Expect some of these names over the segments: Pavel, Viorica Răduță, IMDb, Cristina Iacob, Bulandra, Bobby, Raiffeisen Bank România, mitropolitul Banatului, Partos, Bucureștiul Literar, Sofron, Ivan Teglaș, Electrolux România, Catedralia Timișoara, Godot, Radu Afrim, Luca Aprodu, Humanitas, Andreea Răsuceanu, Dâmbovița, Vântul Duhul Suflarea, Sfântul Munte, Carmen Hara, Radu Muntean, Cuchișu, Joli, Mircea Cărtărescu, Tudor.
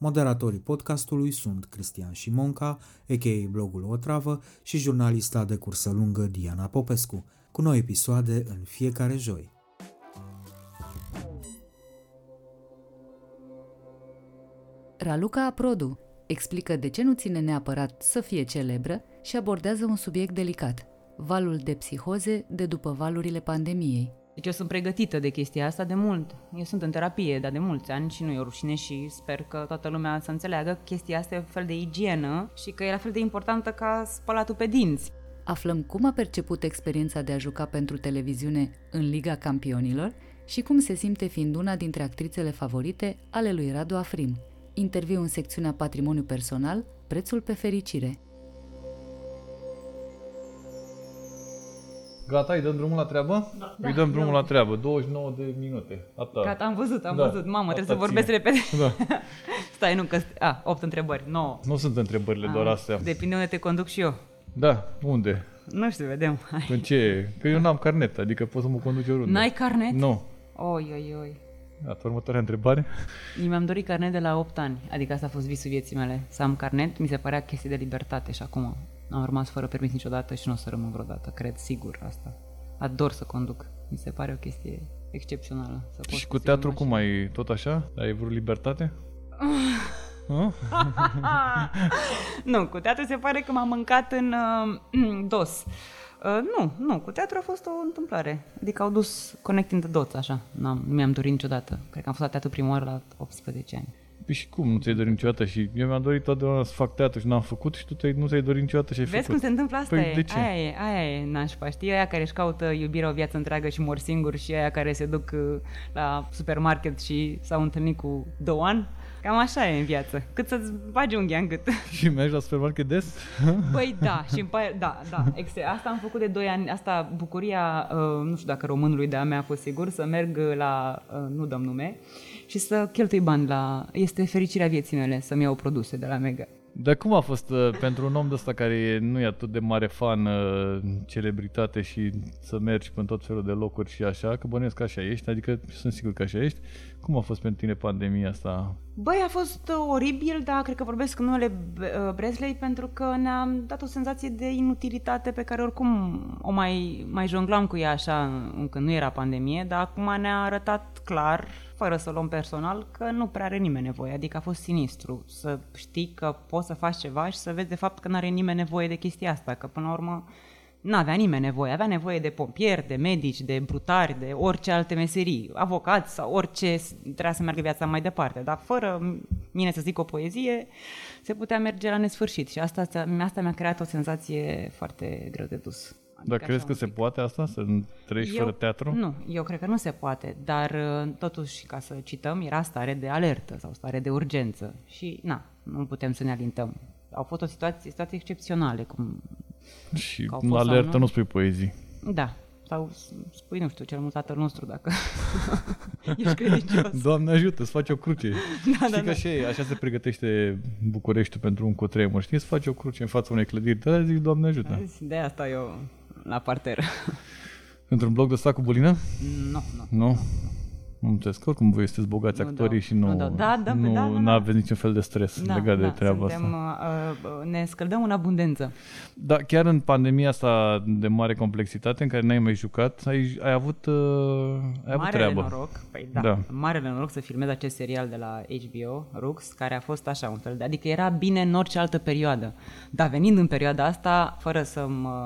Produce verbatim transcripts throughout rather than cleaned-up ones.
Moderatorii podcastului sunt Cristian Şimonca, a k a blogul Otravă, și jurnalista de cursă lungă Diana Popescu, cu noi episoade în fiecare joi. Raluca Aprodu explică de ce nu ține neapărat să fie celebră și abordează un subiect delicat, valul de psihoze de după valurile pandemiei. Deci eu sunt pregătită de chestia asta de mult. Eu sunt în terapie, dar de mulți ani și nu e o rușine și sper că toată lumea să înțeleagă. Chestia asta e un fel de igienă și că e la fel de importantă ca spălatul pe dinți. Aflăm cum a perceput experiența de a juca pentru televiziune în Liga Campionilor și cum se simte fiind una dintre actrițele favorite ale lui Radu Afrim. Interviu în secțiunea Patrimoniu Personal, Prețul pe fericire. Gata, îi dăm drumul la treabă? Da. Îi dăm drumul da. la treabă, douăzeci și nouă de minute. Ata. Gata, am văzut, am da. văzut. Mamă, Ata trebuie ține. să vorbesc repede. Da. Stai, nu, că... A, opt întrebări, nouă. Nu sunt întrebările A, doar astea. Depinde unde te conduc și eu. Da, unde? Nu știu, vedem. Hai. În ce? Că eu n-am carnet, adică pot să mă conduc oriunde. N-ai carnet? Nu. Oi, oi, oi. Gata, următoarea întrebare. Mi-am dorit carnet de la opt ani, adică asta a fost visul vieții mele. Să am carnet, mi se părea chestie de libertate și acum... Am rămas fără permis niciodată și nu o să rămân vreodată, cred, sigur, asta. Ador să conduc, mi se pare o chestie excepțională. Să pot și cu teatru cum ai, tot așa? Ai vrut libertate? Nu, cu teatru se pare că m-am mâncat în uh, dos. Uh, nu, nu, cu teatru a fost o întâmplare, adică au dus connecting the dots, așa, N-am, nu mi-am dorit niciodată. Cred că am fost la teatru prima oară la optsprezece ani. Păi și cum nu ți-ai dorit niciodată? Și eu mi-am dorit totdeauna să fac teatru și n-am făcut și tu te, nu ți-ai dorit niciodată și ai Vezi făcut. Vezi cum se întâmplă asta? Păi e. De ce? Aia e, aia e nașpa. Știi, aia care își caută iubirea o viață întreagă și mor singuri și aia care se duc la supermarket și s-au întâlnit cu Doan. Cam așa e în viață. Cât să-ți bagi unghia în gât. Și mergi la supermarket des? Păi da, și îmi pare... Da, da. Asta am făcut de doi ani. Asta, bucuria, nu știu dacă românului de-a mea a fost sigur, să merg la... Nu dăm nume. Și să cheltui bani la... Este fericirea vieții mele să-mi iau produse de la Mega. Dar cum a fost uh, pentru un om de ăsta care nu e atât de mare fan uh, celebritate și să mergi până tot felul de locuri și așa, că bănuiesc că așa ești, adică sunt sigur că așa ești, cum a fost pentru tine pandemia asta? Băi, a fost uh, oribil, dar cred că vorbesc în numele uh, Breslei pentru că ne-am dat o senzație de inutilitate pe care oricum o mai, mai jonglam cu ea așa când nu era pandemie, dar acum ne-a arătat clar, fără să o luăm personal, că nu prea are nimeni nevoie. Adică a fost sinistru să știi că poți să faci ceva și să vezi de fapt că nu are nimeni nevoie de chestia asta, că până la urmă n-avea nimeni nevoie. Avea nevoie de pompieri, de medici, de brutari, de orice alte meserii, avocați sau orice, trebuia să meargă viața mai departe. Dar fără mine să zic o poezie, se putea merge la nesfârșit și asta, asta mi-a creat o senzație foarte greu de dus. Adică dar crezi că se poate asta, să trăiești eu, fără teatru? Nu, eu cred că nu se poate, dar totuși, ca să cităm, era stare de alertă sau stare de urgență și na, nu putem să ne alintăm. Au fost o situație, situații excepționale. Cum, și la alertă nu? nu spui poezii. Da, sau spui, nu știu, cel mult Tatăl nostru, dacă ești credincios. Doamne ajută, să faci o cruce. Da, știi da, că da. Așa, așa se pregătește Bucureștiul pentru un cutremur, știi, să faci o cruce în fața unei clădiri, de-aia zic, Doamne ajută. De asta eu... la parter. Într-un blog de ăsta cu bulină? Nu, nu. Nu? Mă mulțumesc, oricum voi sunteți bogați nu, actorii da. și nu, nu, da, da, nu da, da, aveți niciun fel de stres da, legat da, de treaba suntem, asta. Uh, ne scăldăm în abundență. Da, chiar în pandemia asta de mare complexitate în care n-ai mai jucat, ai, ai avut, uh, ai avut treabă. Noroc, păi da, da. Marele noroc să filmez acest serial de la H B O, Rux, care a fost așa un fel de... Adică era bine în orice altă perioadă. Dar venind în perioada asta, fără să mă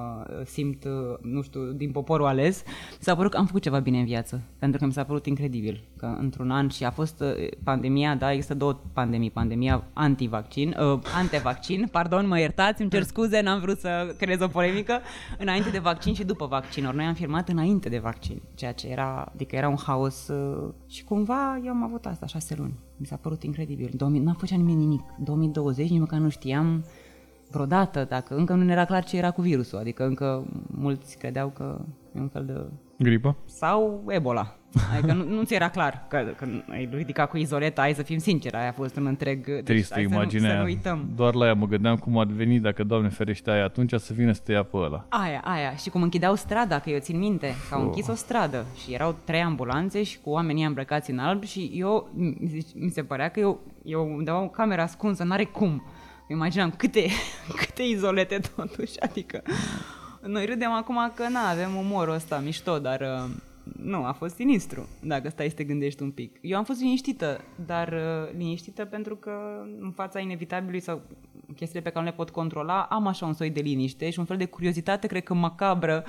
simt, nu știu, din poporul ales, s-a părut că am făcut ceva bine în viață. Pentru că mi s-a părut incredibil. Că într-un an și a fost pandemia, da, există două pandemii, pandemia anti-vaccin, uh, antevaccin, pardon, mă iertați, îmi cer scuze, n-am vrut să creez o polemică, înainte de vaccin și după vaccin. Ori noi am filmat înainte de vaccin, ceea ce era, adică era un haos uh, și cumva eu am avut asta șase luni. Mi s-a părut incredibil. N-a făcea nimeni nimic. două mii douăzeci, nici măcar nu știam vreodată, dacă încă nu ne era clar ce era cu virusul, adică încă mulți credeau că e un fel de... gripă? Sau Ebola. Adică nu, nu ți era clar că, că ai ridicat cu izoleta, hai să fim sinceri, aia a fost un întreg... Tristă deci, imaginea, să nu uităm. Doar la ea mă gândeam cum ar veni dacă, Doamne ferește, aia atunci să vină să te ia pe ăla. Aia, aia. Și cum închideau strada, că eu țin minte, că au închis o stradă și erau trei ambulanțe și cu oamenii îmbrăcați în alb și eu, mi se părea că eu, eu îmi dau o cameră ascunsă, n-are cum. Imaginam câte, câte izolete totuși, adică... Noi râdem acum că na, avem umorul ăsta mișto, dar nu, a fost sinistru, dacă stai să te gândești un pic. Eu am fost liniștită, dar liniștită pentru că în fața inevitabilului sau chestiile pe care nu le pot controla, am așa un soi de liniște și un fel de curiozitate, cred că macabră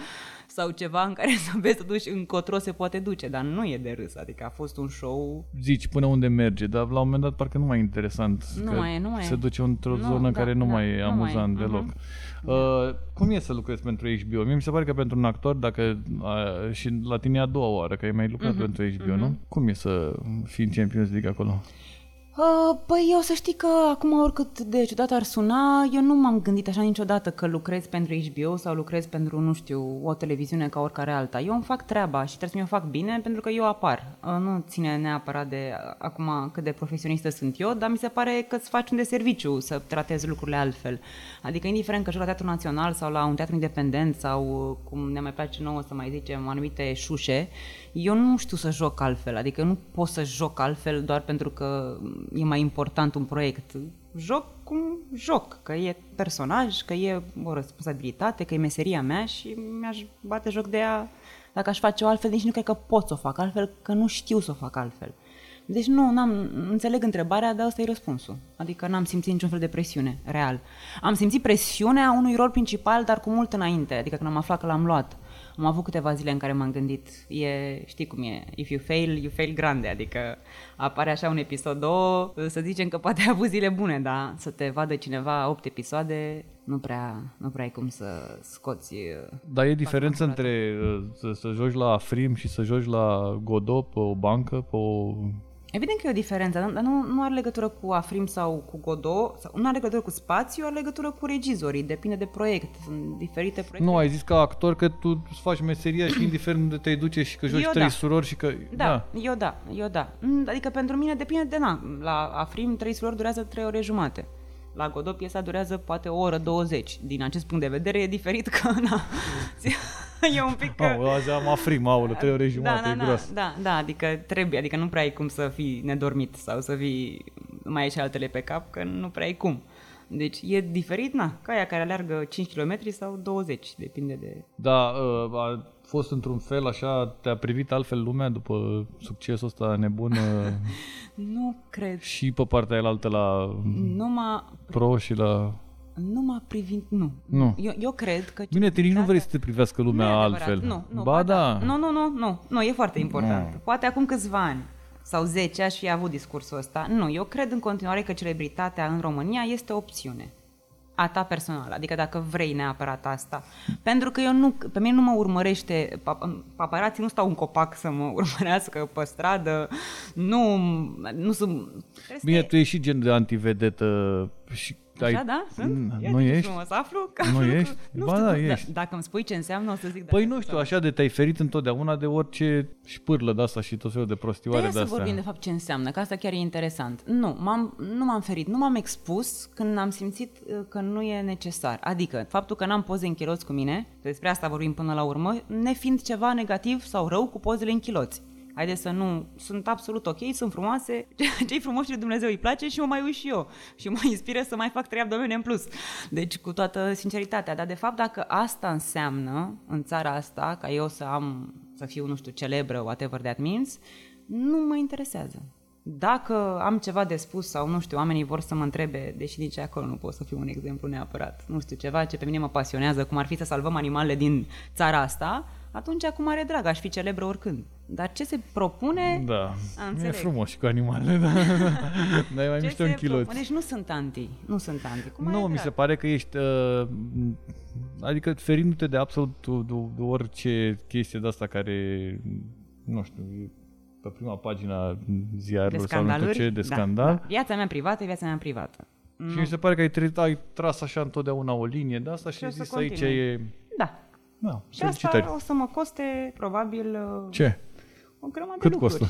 sau ceva în care să vezi să duci încotro se poate duce, dar nu e de râs, adică a fost un show... Zici până unde merge, dar la un moment dat parcă nu mai e interesant, nu că mai e, nu mai se duce într-o zonă da, care nu da, mai e nu amuzant mai e. deloc. Uh-huh. Uh, cum e să lucrezi pentru H B O? Mie mi se pare că pentru un actor, dacă uh, și la tine e a doua oară, că ai mai lucrat uh-huh. pentru H B O, uh-huh. nu? Cum e să fii în Champions League acolo? Uh, păi eu să știi că acum oricât de ciudat ar suna, eu nu m-am gândit așa niciodată că lucrez pentru H B O sau lucrez pentru, nu știu, o televiziune ca oricare alta. Eu îmi fac treaba și trebuie să mi-o fac bine pentru că eu apar. Uh, nu ține neapărat de acum cât de profesionistă sunt eu, dar mi se pare că îți faci un deserviciu să tratezi lucrurile altfel. Adică indiferent că joc la Teatru Național sau la un teatru independent sau cum ne mai place nouă să mai zicem anumite șușe, eu nu știu să joc altfel, adică eu nu pot să joc altfel doar pentru că e mai important un proiect. Joc cum joc, că e personaj, că e o responsabilitate, că e meseria mea și mi-aș bate joc de ea. Dacă aș face-o altfel, nici nu cred că pot să o fac altfel, că nu știu să o fac altfel. Deci nu, n-am, înțeleg întrebarea, dar ăsta e răspunsul. Adică n-am simțit niciun fel de presiune, real. Am simțit presiunea unui rol principal, dar cu mult înainte, adică când am aflat că l-am luat. Am avut câteva zile în care m-am gândit, e, știi cum e, if you fail, you fail grande, adică apare așa un episod, două, să zicem că poate ai avut zile bune, dar să te vadă cineva opt episoade, nu prea, nu prea ai cum să scoți. Dar e diferență între să, să joci la Afrim și să joci la Godot pe o bancă, pe o... Evident că e o diferență, dar nu, nu are legătură cu Afrim sau cu Godot, sau nu are legătură cu spațiu, are legătură cu regizorii, depinde de proiect, sunt diferite proiecte. Nu, ai zis ca actor că tu îți faci meseria și indiferent unde te duce și că joci eu trei da. surori și că... Da, da, eu da, eu da. Adică pentru mine depinde de, na, la Afrim trei surori durează trei ore jumate. La Godot piesa durează poate o oră douăzeci. Din acest punct de vedere e diferit că, na, e un pic că... Oh, azi am Afrim, aolă, trei ore jumate, da, da, e gros. Da, da, adică trebuie, adică nu prea ai cum să fii nedormit sau să fii, mai ai și altele pe cap, că nu prea ai cum. Deci e diferit, na, ca aia care aleargă cinci kilometri sau douăzeci, depinde de... Da, a fost într-un fel așa, te-a privit altfel lumea după succesul ăsta nebun? Nu cred. Și pe partea aia la Numai... pro și la... Nu m-a privit, nu. nu. Eu, eu cred că... Bine, te nici nu vrei să te privească lumea nu altfel. Nu, nu, ba da. Nu, nu, nu, nu, nu, e foarte important. Nu. Poate acum câțiva ani sau zece aș fi avut discursul ăsta. Nu, eu cred în continuare că celebritatea în România este o opțiune a ta personală, adică dacă vrei neapărat asta. Pentru că eu nu, pe mine nu mă urmărește, paparații nu stau în copac să mă urmărească pe stradă, nu, nu sunt... Bine, tu ești și gen de antivedetă și... Așa, ai... da? Sunt? Nu ești? Nu o să aflu? Nu ești? Nu ba știu, da, ești. D- dacă îmi spui ce înseamnă, o să zic... Păi nu știu, așa de te-ai ferit întotdeauna de orice șpârlă de-asta și tot felul de prostioare de-asta. De-aia să vorbim de fapt ce înseamnă, că asta chiar e interesant. Nu, m-am, nu m-am ferit, nu m-am expus când am simțit că nu e necesar. Adică, faptul că n-am poze în chiloți cu mine, despre asta vorbim până la urmă, nefiind ceva negativ sau rău cu pozele în chiloți. Haideți să nu... Sunt absolut ok, sunt frumoase, cei frumoși de Dumnezeu îi place și mă mai uit și eu. Și mă inspiră să mai fac trei abdomene în plus. Deci cu toată sinceritatea. Dar de fapt dacă asta înseamnă în țara asta, ca eu să am, să fiu, nu știu, celebră, whatever that means, nu mă interesează. Dacă am ceva de spus sau, nu știu, oamenii vor să mă întrebe, deși nici acolo nu pot să fiu un exemplu neapărat, nu știu, ceva ce pe mine mă pasionează, cum ar fi să salvăm animalele din țara asta, atunci acum are drag, aș fi celebră oricând. Dar ce se propune... Da, e frumos și cu animalele, dar da, e mai mișto un kiloț. Deci nu sunt anti, nu sunt anti. Cum nu, mi se pare că ești... Uh, adică ferindu-te de absolut de, de orice chestie de asta care, nu știu... E, pe prima pagina ziarului sau nu știu ce, de scandal. Da, da. Viața mea privată e viața mea privată. Și nu. Mi se pare că ai, tre- ai tras așa întotdeauna o linie de asta și ai zis aici e... Da. Da. Și asta o să mă coste probabil... Ce? O grămadă de lucruri. Cât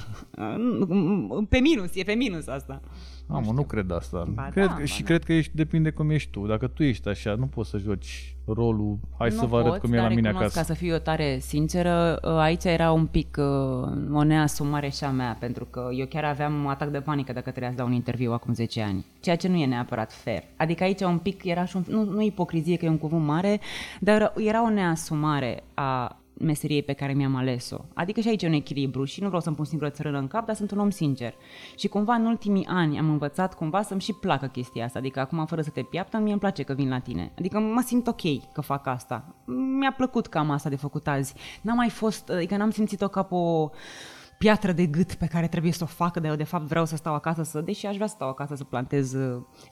costă? Pe minus, e pe minus asta. Am, nu, nu cred asta. Ba cred da, că, ba și da. Cred că ești, depinde cum ești tu. Dacă tu ești așa, nu poți să joci rolul, hai nu să vă arăt poți, cum e la mine acasă. Nu poți, ca să fiu eu tare sinceră, aici era un pic uh, o neasumare și a mea, pentru că eu chiar aveam atac de panică dacă trebuia să dau un interviu acum zece ani, ceea ce nu e neapărat fair. Adică aici un pic era și un, nu, nu ipocrizie, că e un cuvânt mare, dar era o neasumare a meseriei pe care mi-am ales-o. Adică și aici e un echilibru și nu vreau să-mi pun singură țărână în cap, dar sunt un om sincer. Și cumva în ultimii ani am învățat cumva să-mi și placă chestia asta. Adică acum, fără să te piaptă, mie îmi place că vin la tine. Adică mă simt ok că fac asta. Mi-a plăcut cam asta de făcut azi. N-am mai fost, adică n-am simțit-o ca pe o piatră de gât pe care trebuie să o fac, dar eu de fapt vreau să stau acasă, să, deși aș vrea să stau acasă să plantez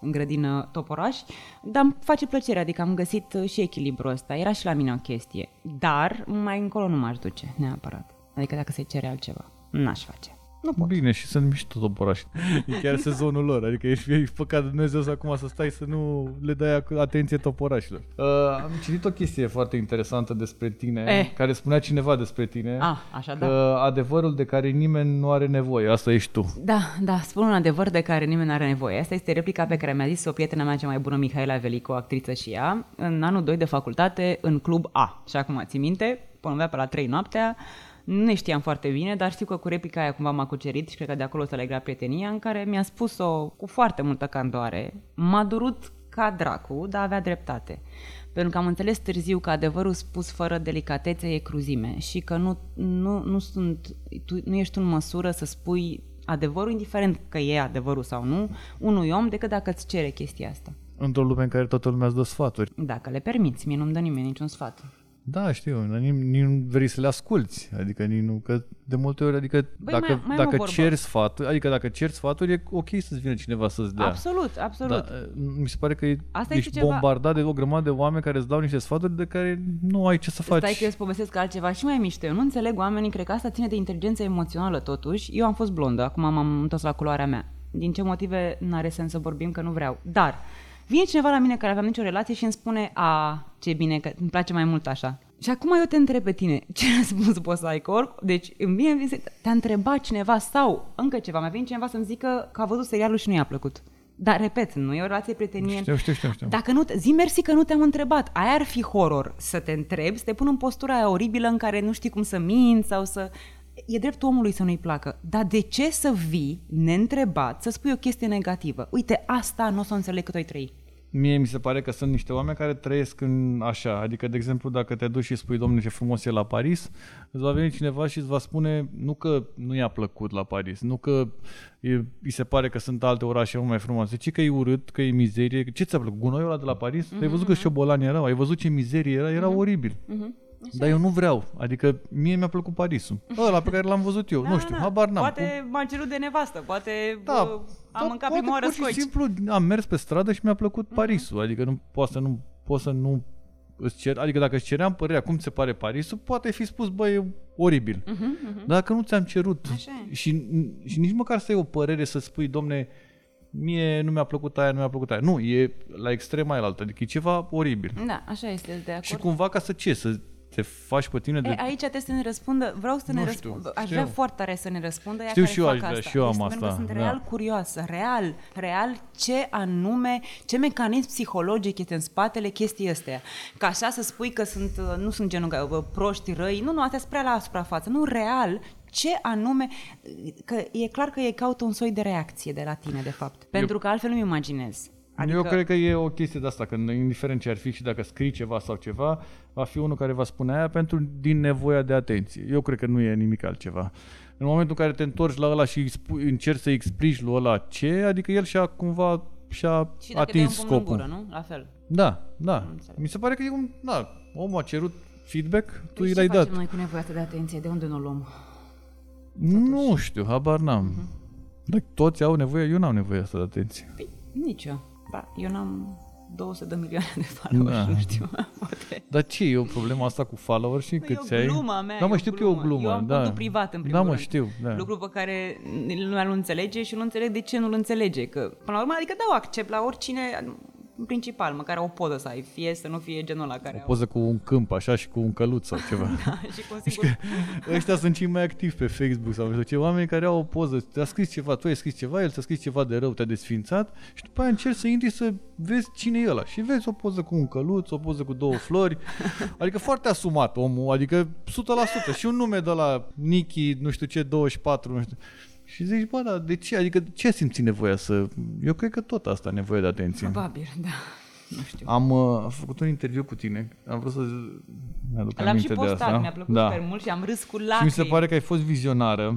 în grădină toporași, dar îmi face plăcere, adică am găsit și echilibrul ăsta, era și la mine o chestie, dar mai încolo nu m-aș duce neapărat, adică dacă se cere altceva, n-aș face. Nu pot. Bine, și sunt mișto toporași. E chiar sezonul lor, adică ești, ești păcat de Dumnezeu să acum să stai să nu le dai atenție toporașilor. Uh, am citit o chestie foarte interesantă despre tine, eh. care spunea cineva despre tine, ah, așa, că da. Adevărul de care nimeni nu are nevoie, asta ești tu. Da, da, spun un adevăr de care nimeni nu are nevoie. Asta este replica pe care mi-a zis o prietena mea cea mai bună, Mihaela Velic, o actriță și ea, în anul doi de facultate, în club A. Și acum, ții minte, până pe la trei noaptea, nu știam foarte bine, dar știu că cu replica aia cumva m-a cucerit și cred că de acolo s-a legat prietenia, în care mi-a spus-o cu foarte multă candoare. M-a durut ca dracu, dar avea dreptate. Pentru că am înțeles târziu că adevărul spus fără delicatețe e cruzime și că nu, nu, nu, sunt, tu, nu ești în măsură să spui adevărul, indiferent că e adevărul sau nu, unui om, decât dacă îți cere chestia asta. Într-o lume în care toată lumea îți dă sfaturi. Dacă le permiți, mie nu-mi dă nimeni niciun sfat. Da, știu, dar nici, nici nu vrei să le asculți, adică nici nu, că de multe ori, adică Băi, dacă, mai, mai dacă ceri sfaturi, adică dacă ceri sfaturi, e ok să-ți vină cineva să-ți dea. Absolut, absolut. Da, mi se pare că e, ești ceva... bombardat de o grămadă de oameni care îți dau niște sfaturi de care nu ai ce să faci. Stai că îți povestesc altceva și mai mișto, eu nu înțeleg oamenii, cred că asta ține de inteligența emoțională totuși. Eu am fost blondă, acum m-am întors la culoarea mea. Din ce motive n-are sens să vorbim, că nu vreau, dar... Vine cineva la mine care aveam nicio relație și îmi spune: a, ce bine, că îmi place mai mult așa. Și acum eu te întreb pe tine, ce răspuns poți să ai cu oricum? Deci îmi vine, te-a întrebat cineva sau încă ceva, mai vine cineva să-mi zică că a văzut serialul și nu i-a plăcut. Dar, repet, nu e o relație prietenie. Știu, știu, știu, știu. Dacă nu, zi mersi că nu te-am întrebat. Aia ar fi horror, să te întrebi, să te pun în postura aia oribilă în care nu știi cum să minți sau să... E dreptul omului să nu-i placă, dar de ce să vii neîntrebat să spui o chestie negativă? Uite, asta nu o să înțeleg cât o-i trăi. Mie mi se pare că sunt niște oameni care trăiesc în așa, adică, de exemplu, dacă te duci și spui: domnule, ce frumos e la Paris, îți va veni cineva și îți va spune nu că nu i-a plăcut la Paris, nu că e, îi se pare că sunt alte orașe mai frumoase, ci că e urât, că e mizerie. Ce ți-a plăcut? Gunoiul ăla de la Paris? Mm-hmm. Ai văzut că șobolani erau, ai văzut ce mizerie era, era mm-hmm. oribil. Mm-hmm. Așa. Dar eu nu vreau, adică mie mi-a plăcut Parisul, ăla pe care l-am văzut eu, da, nu știu, da, habar n-am. Poate m-am cerut de nevastă, poate da, am da, mâncat poate prima oară scoici. Pur și simplu am mers pe stradă și mi-a plăcut uh-huh. Parisul, adică nu poți să nu, poți să nu îți cer, adică dacă îți ceream părerea cum ți se pare Parisul, poate fi spus, bă, e oribil, uh-huh, uh-huh. dacă nu ți-am cerut și, și nici măcar să ai o părere să spui, domne, mie nu mi-a plăcut aia, nu mi-a plăcut aia. Nu, e la extrema aia, adică e ceva oribil. Da, așa este, de acord. Și cumva ca să ce, să... Te faci pe tine de... E, aici trebuie să ne răspundă, vreau să ne răspundă, aș vrea foarte tare să ne răspundă ea care fac asta. Știu și eu, și eu am asta. Că sunt real curioasă, real, real ce anume, ce mecanism psihologic este în spatele chestii astea. Că așa să spui că sunt, nu sunt genul proști, răi, nu, nu, astea sunt prea la suprafață, nu, real... ce anume, că e clar că ei caută un soi de reacție de la tine, de fapt, pentru eu, că altfel nu-mi imaginez. Adică... Eu cred că e o chestie de asta, că indiferent ce ar fi și dacă scrii ceva sau ceva, va fi unul care va spune aia pentru din nevoia de atenție. Eu cred că nu e nimic altceva. În momentul în care te întorci la ăla și încerci să-i explici lui ăla ce, adică el și-a cumva și-a și atins scopul. Și nu? La fel. Da, da. Mi se pare că e un... Da, omul a cerut feedback, păi tu i l-ai dat. Ce facem noi cu nevoia de atenție? De unde nu o luăm? Nu știu, habar n-am. Uh-huh. Dacă toți au nevoie, eu n-am nevoie asta de atenție. Păi, nici eu. Ba, eu n-am două sute de milioane de followers, da. Nu știu. Poate. Dar ce e o problemă asta cu followers și cât ți-ai? E o gluma mea. Da, mă, știu că e o glumă. Eu am da. Contul privat, în primul da, mă, rând. Știu, da. Lucru pe care lumea nu înțelege și nu înțeleg de ce nu-l înțelege. Că, până la urmă, adică dau accept la oricine... În principal, măcar o poză să ai, fie să nu fie genul ăla care... O poză au... cu un câmp, așa, și cu un căluț sau ceva. Da, și cu un singur... Ăștia sunt cei mai activi pe Facebook sau ceva. Oamenii care au o poză, te-a scris ceva, tu ai scris ceva, el ți-a scris ceva de rău, te-a desfințat și după aia încerci să intri să vezi cine e ăla. Și vezi o poză cu un căluț, o poză cu două flori, adică foarte asumat omul, adică o sută la sută. Și un nume de la Nicky, nu știu ce, douăzeci și patru, nu știu... Și zici, bă, da, de ce? Adică ce simți nevoia să... Eu cred că tot asta, nevoie de atenție. Probabil, da. Nu știu. Am uh, făcut un interviu cu tine. Am vrut să... Mi-aduc L-am aminte și postat, de asta. Mi-a plăcut da. Super mult și am râs cu lacrimi. Și mi se pare că ai fost vizionară.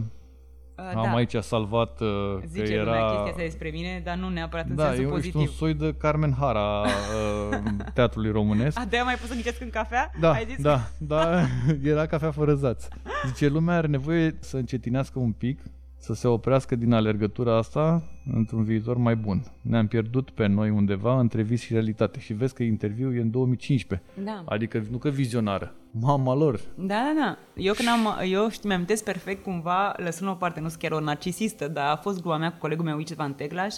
Uh, am da. Aici salvat uh, zice că era... Zice lumea chestia asta despre mine, dar nu neapărat în da, sensul eu, pozitiv. Da, ești un soi de Carmen Hara uh, teatrului românesc. A, de-aia mai pus să ghicesc în cafea? Da, ai zis da, da. Era cafea fără zaț. Zice, lumea are nevoie să încetinească un pic, să se oprească din alergătura asta într-un viitor mai bun. Ne-am pierdut pe noi undeva între vis și realitate. Și vezi că interviul e în două mii cincisprezece. Da. Adică nu că vizionară. Mama lor. Da, da, da. Eu când am, eu știu, mi-am amintesc perfect cumva, lăsând o parte, nu sunt chiar o narcisistă, dar a fost gluma mea cu colegul meu Ivan Teglaș.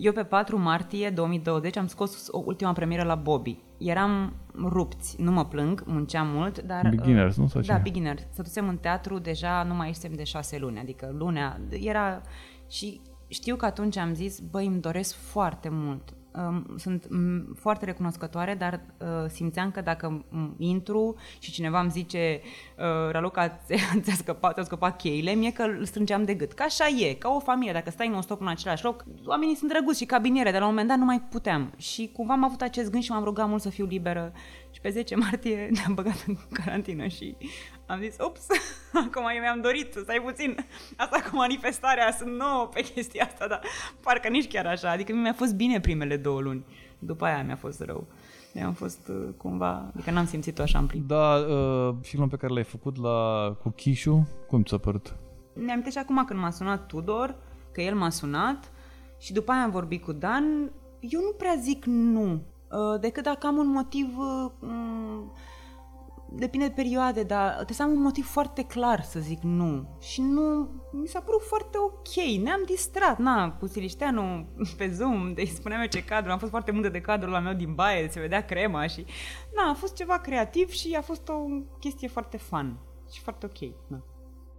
Eu pe patru martie două mii douăzeci am scos o ultima premieră la Bobby. Eram rupți, nu mă plâng, munceam mult, dar... Beginners, uh, nu? Sau da, beginners. Stătusem în teatru, deja nu mai eștem de șase luni, adică lunea era... Și știu că atunci am zis, băi, îmi doresc foarte mult. Um, sunt um, foarte recunoscătoare, dar uh, simțeam că dacă intru și cineva îmi zice uh, Raluca, ți-a scăpat, ți-a scăpat cheile, mie că îl strângeam de gât. Că așa e, ca o familie, dacă stai non-stop în același loc, oamenii sunt drăguți și cabiniere, dar la un moment dat nu mai puteam. Și cumva am avut acest gând și m-am rugat mult să fiu liberă. Și pe zece martie ne-am băgat în carantină și am zis, ups, acum eu mi-am dorit, stai puțin, asta cu manifestarea, sunt nouă pe chestia asta, dar parcă nici chiar așa, adică mi-a fost bine primele două luni, după aia mi-a fost rău. Am fost cumva, adică n-am simțit-o așa în plin. Da, uh, filmul pe care l-ai făcut la Cuchișu, cum ți-a părut? Mi-am amintit și acum când m-a sunat Tudor, că el m-a sunat și după aia am vorbit cu Dan, eu nu prea zic nu, uh, decât dacă am un motiv... Uh, depinde de perioade, dar trebuie să am un motiv foarte clar să zic nu. Și nu, mi s-a părut foarte ok, ne-am distrat, na, cu Silisteanu pe Zoom, de-i spuneam eu ce cadru, am fost foarte multe de cadrul la meu din baie, se vedea crema și, na, a fost ceva creativ și a fost o chestie foarte fun și foarte ok, na.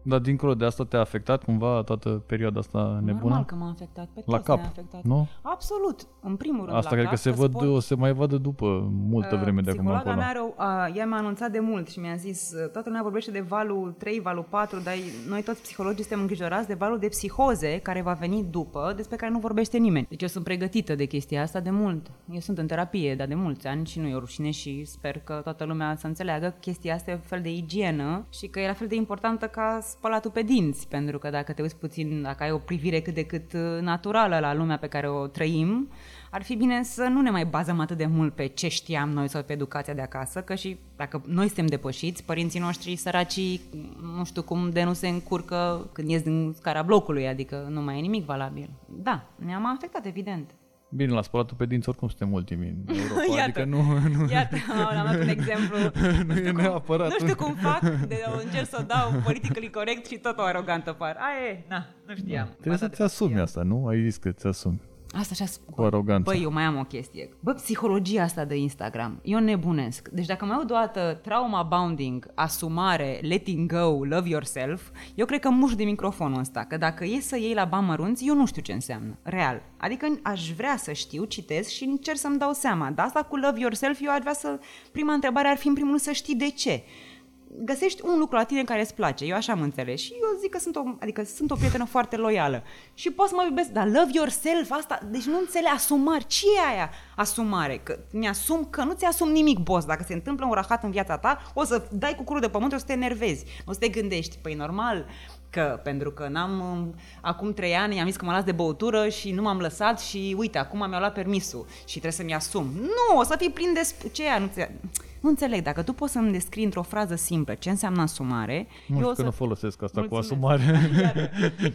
Dar dincolo de asta te-a afectat cumva toată perioada asta nebună? Normal că m-a afectat, pe toți ne-a afectat. Nu? Absolut, în primul rând asta la cap. Asta cred că se, văd, sport, o să mai vadă după multă uh, vreme de acum încolo. Psihologa mea, uh, ea mi-a anunțat de mult și mi-a zis, toată lumea vorbește de valul trei, valul patru, dar noi toți psihologii suntem îngrijorați de valul de psihoze care va veni după, despre care nu vorbește nimeni. Deci eu sunt pregătită de chestia asta de mult. Eu sunt în terapie, dar de mulți ani și nu e o rușine și sper că toată lumea să înțeleagă că chestia asta e un fel de igienă și că e la fel de importantă ca spălatul pe dinți, pentru că dacă te uiți puțin, dacă ai o privire cât de cât naturală la lumea pe care o trăim, ar fi bine să nu ne mai bazăm atât de mult pe ce știam noi sau pe educația de acasă, că și dacă noi suntem depășiți, părinții noștri săracii, nu știu cum de nu se încurcă când ies din scara blocului, adică nu mai e nimic valabil. Da, ne-am afectat, evident. Bine, la spălatul pe dinți oricum suntem ultimii în Europa, iată, adică nu... nu... Iată, am dat un exemplu. Nu e neapărat. Nu știu cum fac, de, încerc să o dau politically corect și tot o arogantă par. Aia e, na, nu știam. Da, trebuie să-ți asumi știam. Asta, nu? Ai zis că ți asumi. Asta și asum. Cu aroganță. Băi, eu mai am o chestie. Bă, psihologia asta de Instagram, eu nebunesc. Deci dacă mai aud o dată trauma bounding, asumare, letting go, love yourself, eu cred că mușc de microfonul ăsta, că dacă e să iei la bani mărunți, eu nu știu ce înseamnă. Real. Adică aș vrea să știu, citesc și încerc să-mi dau seama. Dar asta cu love yourself, eu aș vrea să... Prima întrebare ar fi în primul rând să știi de ce. găsești un lucru la tine care îți place. Eu așa am înțeles. Și eu zic că sunt o, adică sunt o prietenă foarte loială. Și poți să mă iubesc, dar love yourself asta, deci nu înțeleg asumare. Ce e aia? Asumare, că mi-asum că nu ți-asum nimic, boss. Dacă se întâmplă un rahat în viața ta, o să dai cu curul de pământ, o să te enervezi. O să te gândești, păi normal că pentru că n-am acum trei ani i-am zis că mă las de băutură și nu m-am lăsat și uite, acum mi-au luat permisul și trebuie să mi asum. Nu, o să fii plin de sp- ce aia, nu ți-a... Nu înțeleg, dacă tu poți să-mi descrii într-o frază simplă ce înseamnă asumare... Nu știu, eu că să... nu folosesc asta. Mulțumesc. Cu asumare.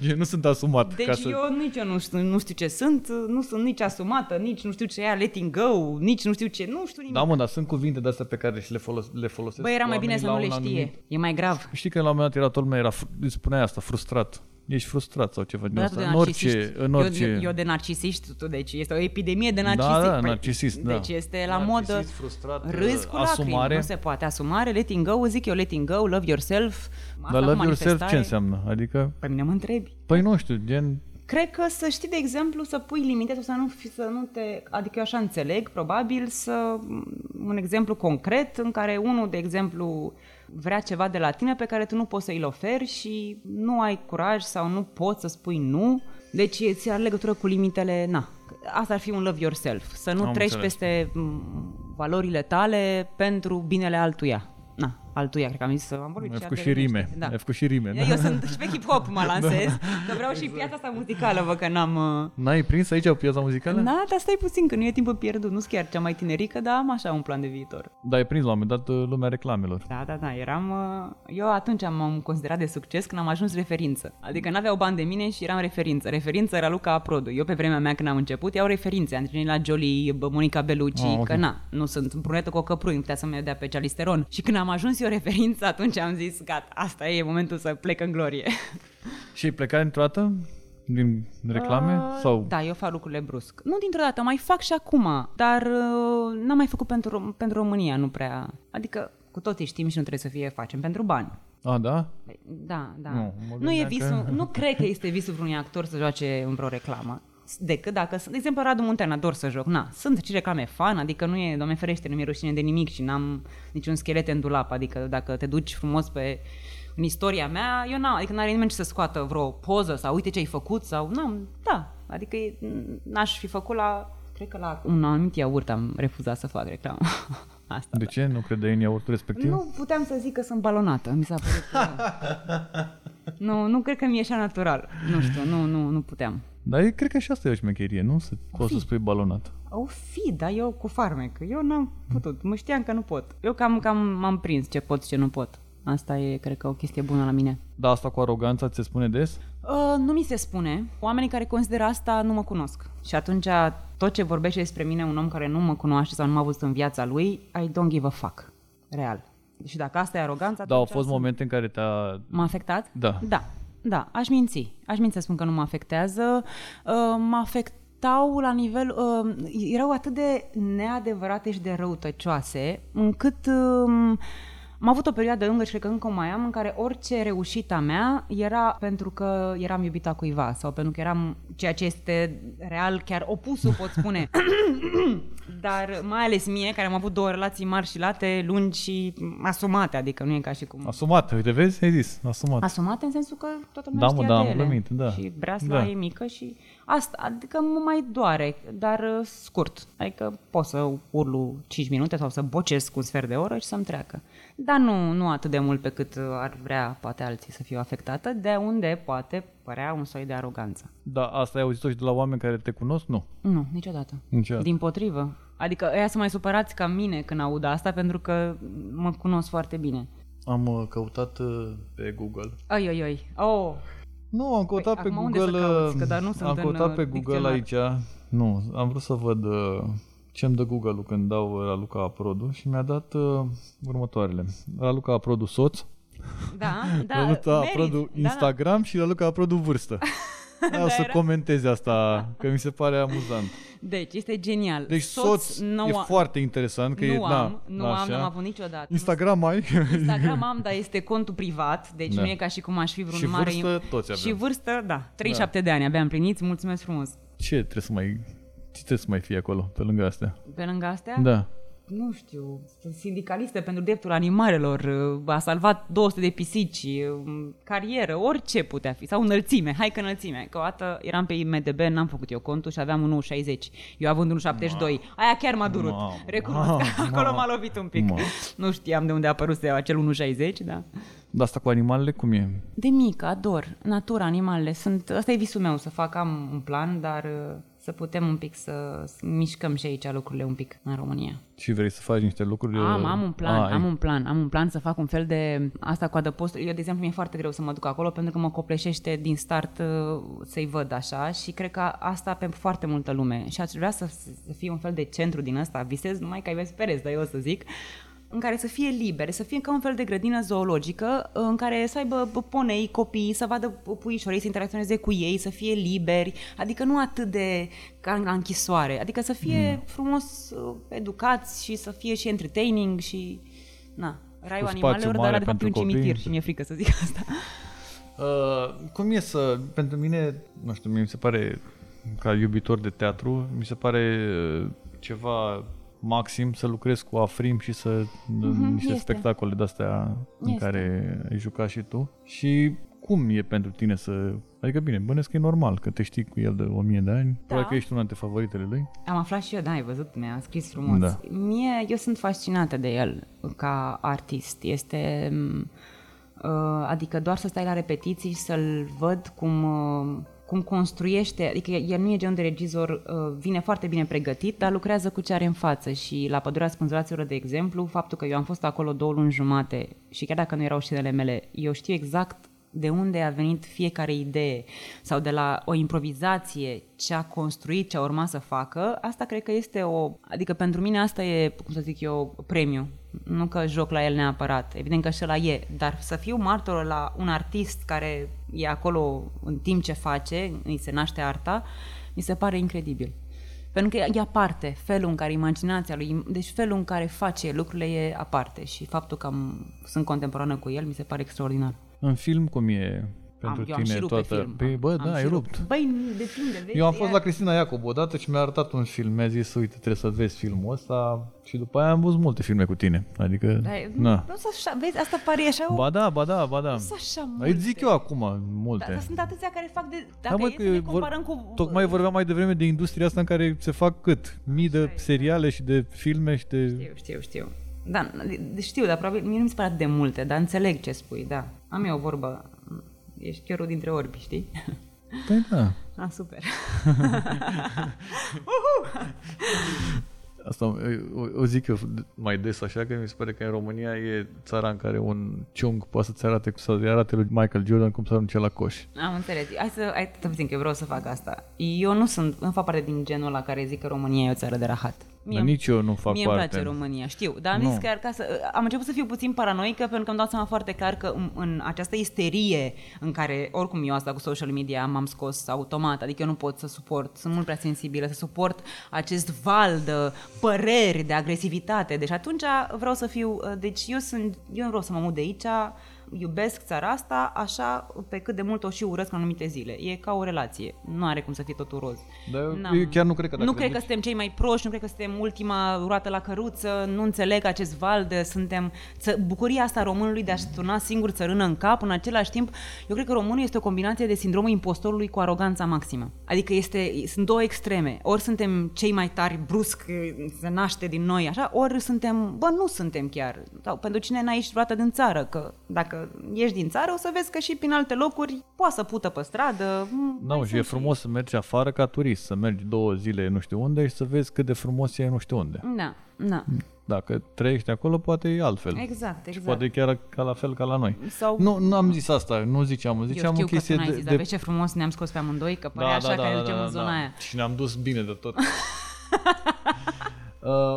Eu nu sunt asumat. Deci ca să... eu nici eu nu știu, nu știu ce sunt, nu sunt nici asumată, nici nu știu ce e letting go, nici nu știu ce, nu știu nimic. Da, mă, dar sunt cuvinte de-astea pe care și le, folos- le folosesc. Băi, era mai bine să nu le știe. Anumit... E mai grav. Știi că la un moment dat era tot lumea, era, îi spunea asta, frustrat. Ești frustrat sau ceva din asta. În orice, în orice... Eu, eu de narcisist, tu, deci este o epidemie de narcisist. Da, da, narcisist, da. Deci este la narcisist, modă frustrat, râzi cu asumare. Lacrimi, nu se poate. Asumare, letting go, zic eu letting go, love yourself. Dar love yourself ce înseamnă? Adică... Pe mine mă întrebi. Păi nu știu, gen... Cred că să știi, de exemplu, să pui limite sau să nu, să nu te... Adică eu așa înțeleg, probabil, să... Un exemplu concret în care unul, de exemplu... vrea ceva de la tine pe care tu nu poți să îl oferi și nu ai curaj sau nu poți să spui nu. Deci îți are legătură cu limitele, na. Asta ar fi un love yourself, să nu Am treci înțeles. Peste valorile tale pentru binele altuia. Na, altuia, cred că am zis să am vorbit. Am făcut și rime, da. am făcut și rime. Da. Eu sunt și pe hip-hop mă lansez, da. Că vreau exact. Și piața asta muzicală, vă, că n-am... N-ai prins aici piața muzicală? Da, dar stai puțin, că nu e timpul pierdut, nu-s chiar cea mai tinerică, dar am așa un plan de viitor. Da, ai prins la un moment dat lumea reclamelor. Da, da, da, eram... Eu atunci am considerat de succes când am ajuns referință. Adică n-aveau bani de mine și eram referință. Referință era Luca Aprodu. Eu pe vremea mea când am început, iau referințe, antrenii la Joli, Monica Belucci, ah, okay. Că na, nu sunt brunetă cu o căprui, putea să-mi dea pe cealisteron. Și când am ajuns eu referință, atunci am zis, gata, asta e momentul să plec în glorie. Și ai plecat într-o dată din reclame? Uh, sau? Da, eu fac lucrurile brusc. Nu dintr-o dată, mai fac și acum, dar uh, n-am mai făcut pentru, pentru România, nu prea. Adică cu toții știm și nu trebuie să fie facem pentru bani. A, da? Da, da. Nu, nu e visul, că... nu cred că este visul vreunui actor să joace în vreo reclamă. Decât dacă sunt, de exemplu, Radu Muntean, ador să joc, na, sunt și reclame fan, adică nu e, Doamne ferește, nu mi-e rușine de nimic și n-am niciun schelet în dulap, adică dacă te duci frumos pe în istoria mea, eu n-am, adică n-are nimeni ce să scoată vreo poză sau uite ce ai făcut sau, n-am, da, adică n-aș fi făcut la, cred că la un anumit iaurt am refuzat să fac reclamă. Asta, de ce? Da. Nu credeai în iaurtul respectiv? Nu puteam să zic că sunt balonată, mi s-a părut că... Nu, nu cred că mi-e așa natural, nu știu, nu, nu, nu puteam. Dar eu cred că și asta e o șmecherie, nu? Să poți să spui balonat. O fi, dar eu cu farmec. Eu n-am putut, mă știam că nu pot. Eu cam, cam m-am prins ce pot și ce nu pot. Asta e, cred că, o chestie bună la mine. Dar asta cu aroganța ți se spune des? Uh, nu mi se spune. Oamenii care consideră asta nu mă cunosc. Și atunci tot ce vorbește despre mine un om care nu mă cunoaște sau nu m-a văzut în viața lui, I don't give a fuck. Real. Și dacă asta e aroganța... Da, au fost momente în care te-a... M-a afectat? Da. Da. Da, aș minți. Aș minți să spun că nu mă afectează. Mă afectau la nivel... Erau atât de neadevărate și de răutăcioase, încât am avut o perioadă lungă și cred că încă mai am, în care orice reușita mea era pentru că eram iubita cuiva sau pentru că eram ceea ce este real, chiar opusul, pot spune. Dar mai ales mie, care am avut două relații mari și late, lungi și asumate, adică nu e ca și cum... Asumate, uite, vezi? Ai zis, asumate. Asumate în sensul că toată lumea da, știa da, de ele. Plămit, da. Și breasla da. E mică și asta, adică mă mai doare, dar scurt. Adică pot să urlu cinci minute sau să bocesc un sfert de oră și să-mi treacă. Dar nu, nu atât de mult pe cât ar vrea poate alții să fiu afectată, de unde poate părea un soi de aroganță. Da, asta ai auzit-o și de la oameni care te cunosc, nu? Nu, niciodată. Niciodată. Dimpotrivă. Adică ăia sunt mai supărați ca mine când aud asta, pentru că mă cunosc foarte bine. Am căutat pe Google. Ai, ai, ai. Oh. Nu, am căutat păi, pe Google. Cauți, că, dar nu am căutat pe Google dicționar. Aici. Nu, am vrut să văd ce-mi dă Google-ul când dau Raluca Aprodu și mi-a dat uh, următoarele. Raluca Aprodu soț. Da, da. Raluca Aprodu Instagram da, da. Și Raluca Aprodu vârstă. Da, o să comentez asta, că mi se pare amuzant. Deci, este genial. Deci soț, soț e a... foarte interesant. Că nu e, am, na, nu am, n-am avut niciodată. Instagram ai? Instagram am, dar este contul privat, deci da. Nu e ca și cum aș fi vreun și mare... Și vârstă toți aveam. Și vârstă, da, treizeci și șapte da. De ani abia împliniți, mulțumesc frumos. Ce trebuie să mai... Ce trebuie să mai fie acolo, pe lângă astea? Pe lângă astea? Da. nu știu, sindicaliste pentru dreptul animalelor, a salvat două sute de pisici, carieră, orice putea fi, sau înălțime, hai că înălțime, că o dată eram pe I M D B, n-am făcut eu contul și aveam unu șaizeci, eu având unu șaptezeci și doi, aia chiar m-a durut, ma, recunosc, ma, acolo ma, m-a lovit un pic, ma. Nu știam de unde a apărut acel unu șaizeci, da. Dar asta cu animalele cum e? De mică, ador, natura, animalele, sunt, asta e visul meu, să fac, am un plan, dar... să putem un pic să, să mișcăm și aici lucrurile un pic în România. Și vrei să faci niște lucruri? Am, am un plan, ai. am un plan, am un plan să fac un fel de asta cu adăpostul. Eu, de exemplu, mi-e foarte greu să mă duc acolo pentru că mă copleșește din start să-i văd așa și cred că asta pentru foarte multă lume. Și aș vrea să, să fie un fel de centru din ăsta, visez numai că ai vezi pereți, dar eu o să zic, în care să fie libere, să fie ca un fel de grădină zoologică, în care să aibă ponei, copii, să vadă puișorii, să interacționeze cu ei, să fie liberi, adică nu atât de ca la închisoare, adică să fie mm. frumos educați și să fie și entertaining și, na, raiul animalelor, dar de fapt e un cimitir copii. Și mi-e frică să zic asta. Uh, cum e să, pentru mine, nu știu, mi se pare, ca iubitor de teatru, mi se pare uh, ceva... maxim să lucrez cu Afrim și să mm-hmm, niște este. spectacole de-astea este. în care ai jucat și tu. Și cum e pentru tine să... Adică bine, bănesc că e normal, că te știi cu el de o mie de ani. Da. Probabil că ești una dintre favoritele lui. Am aflat și eu, da, ai văzut, mi-a scris frumos. Da. Mie, eu sunt fascinată de el ca artist. Este... Adică doar să stai la repetiții și să-l văd cum... cum construiește, adică el nu e genul de regizor, vine foarte bine pregătit, dar lucrează cu ce are în față și la Pădurea Spânzuraților, de exemplu, faptul că eu am fost acolo două luni jumate și chiar dacă nu erau scenele mele, eu știu exact de unde a venit fiecare idee sau de la o improvizație, ce a construit, ce a urmat să facă, asta cred că este o... Adică pentru mine asta e, cum să zic eu, premiu. Nu că joc la el neapărat, evident că și ăla e, dar să fiu martor la un artist care e acolo în timp ce face, îi se naște arta, mi se pare incredibil. Pentru că e aparte, felul în care imaginația lui, deci felul în care face lucrurile e aparte și faptul că am, sunt contemporană cu el mi se pare extraordinar. În film cum e pentru am, tine toată? Păi, bă, am da, ai rupt. Băi, depinde. Vezi, eu am fost la Cristina Iacob odată și mi-a arătat un film. Mi-a zis, uite, trebuie să vezi filmul ăsta și după aia am văzut multe filme cu tine. Adică, da, na. Nu așa, vezi, asta pare așa o... Ba da, ba da, ba da. Nu așa multe. Îi zic eu acum, multe. Da, dar sunt atâția care fac de... Dacă da, e să ne comparăm vor... cu... Tocmai vorbeam mai devreme de industria asta în care se fac cât? Mii de seriale și de filme și de... Știu, știu, știu. Da, știu, dar probabil mie nu mi se pare de multe, dar înțeleg ce spui, da. Am eu o vorbă, ești chiorul dintre orbi, știi? Păi da. Ah, super. Uhu! Asta o, o zic eu mai des așa, că mi se pare că în România e țara în care un ciung poate să-ți arate, să-i arate lui Michael Jordan cum să arunce la coș. Am înțeles. Hai să, hai să puțin, că eu vreau să fac asta. Eu nu sunt, nu fac parte din genul la care zic că România e o țară de rahat. Mie, dar nici eu nu fac mie parte. Mie îmi place România, știu. Dar am zis că ca să, am început să fiu puțin paranoică pentru că îmi dau seama foarte clar că în, în această isterie în care, oricum eu asta cu social media m-am scos automat, adică eu nu pot să suport, sunt mult prea sensibilă, să suport acest val de păreri, de agresivitate. Deci atunci vreau să fiu, deci eu sunt, eu vreau să mă mut de aici, iubesc țara asta așa pe cât de mult o și urăsc în anumite zile. E ca o relație. Nu are cum să fie totul roz. Dar eu, eu chiar nu cred că dacă Nu cred duci... că suntem cei mai proști, nu cred că suntem ultima roată la căruță, nu înțeleg acest val de suntem... Bucuria asta românului de a-și turna singur țărână în cap, în același timp, eu cred că românul este o combinație de sindromul impostorului cu aroganța maximă. Adică este, sunt două extreme. Ori suntem cei mai tari, brusc, se naște din noi, așa, ori suntem... Bă, nu suntem chiar. Sau, pentru cine n-a ieșit vreodată din țară, că dacă ești din țară, o să vezi că și prin alte locuri poate să pută pe stradă. Da, și e frumos să mergi afară ca turist, să mergi două zile nu știu unde și să vezi cât de frumos e nu știu unde. Da, da. Dacă trăiești acolo, poate e altfel. Exact, exact. Și poate chiar ca la fel ca la noi. Sau... Nu, nu am zis asta, nu ziceam, ziceam o chestie de... Eu știu că tu n-ai zis, de... dar vezi ce frumos ne-am scos pe amândoi, că părea da, așa da, că da, ne ducem da, în zona da. aia. Și ne-am dus bine de tot. uh,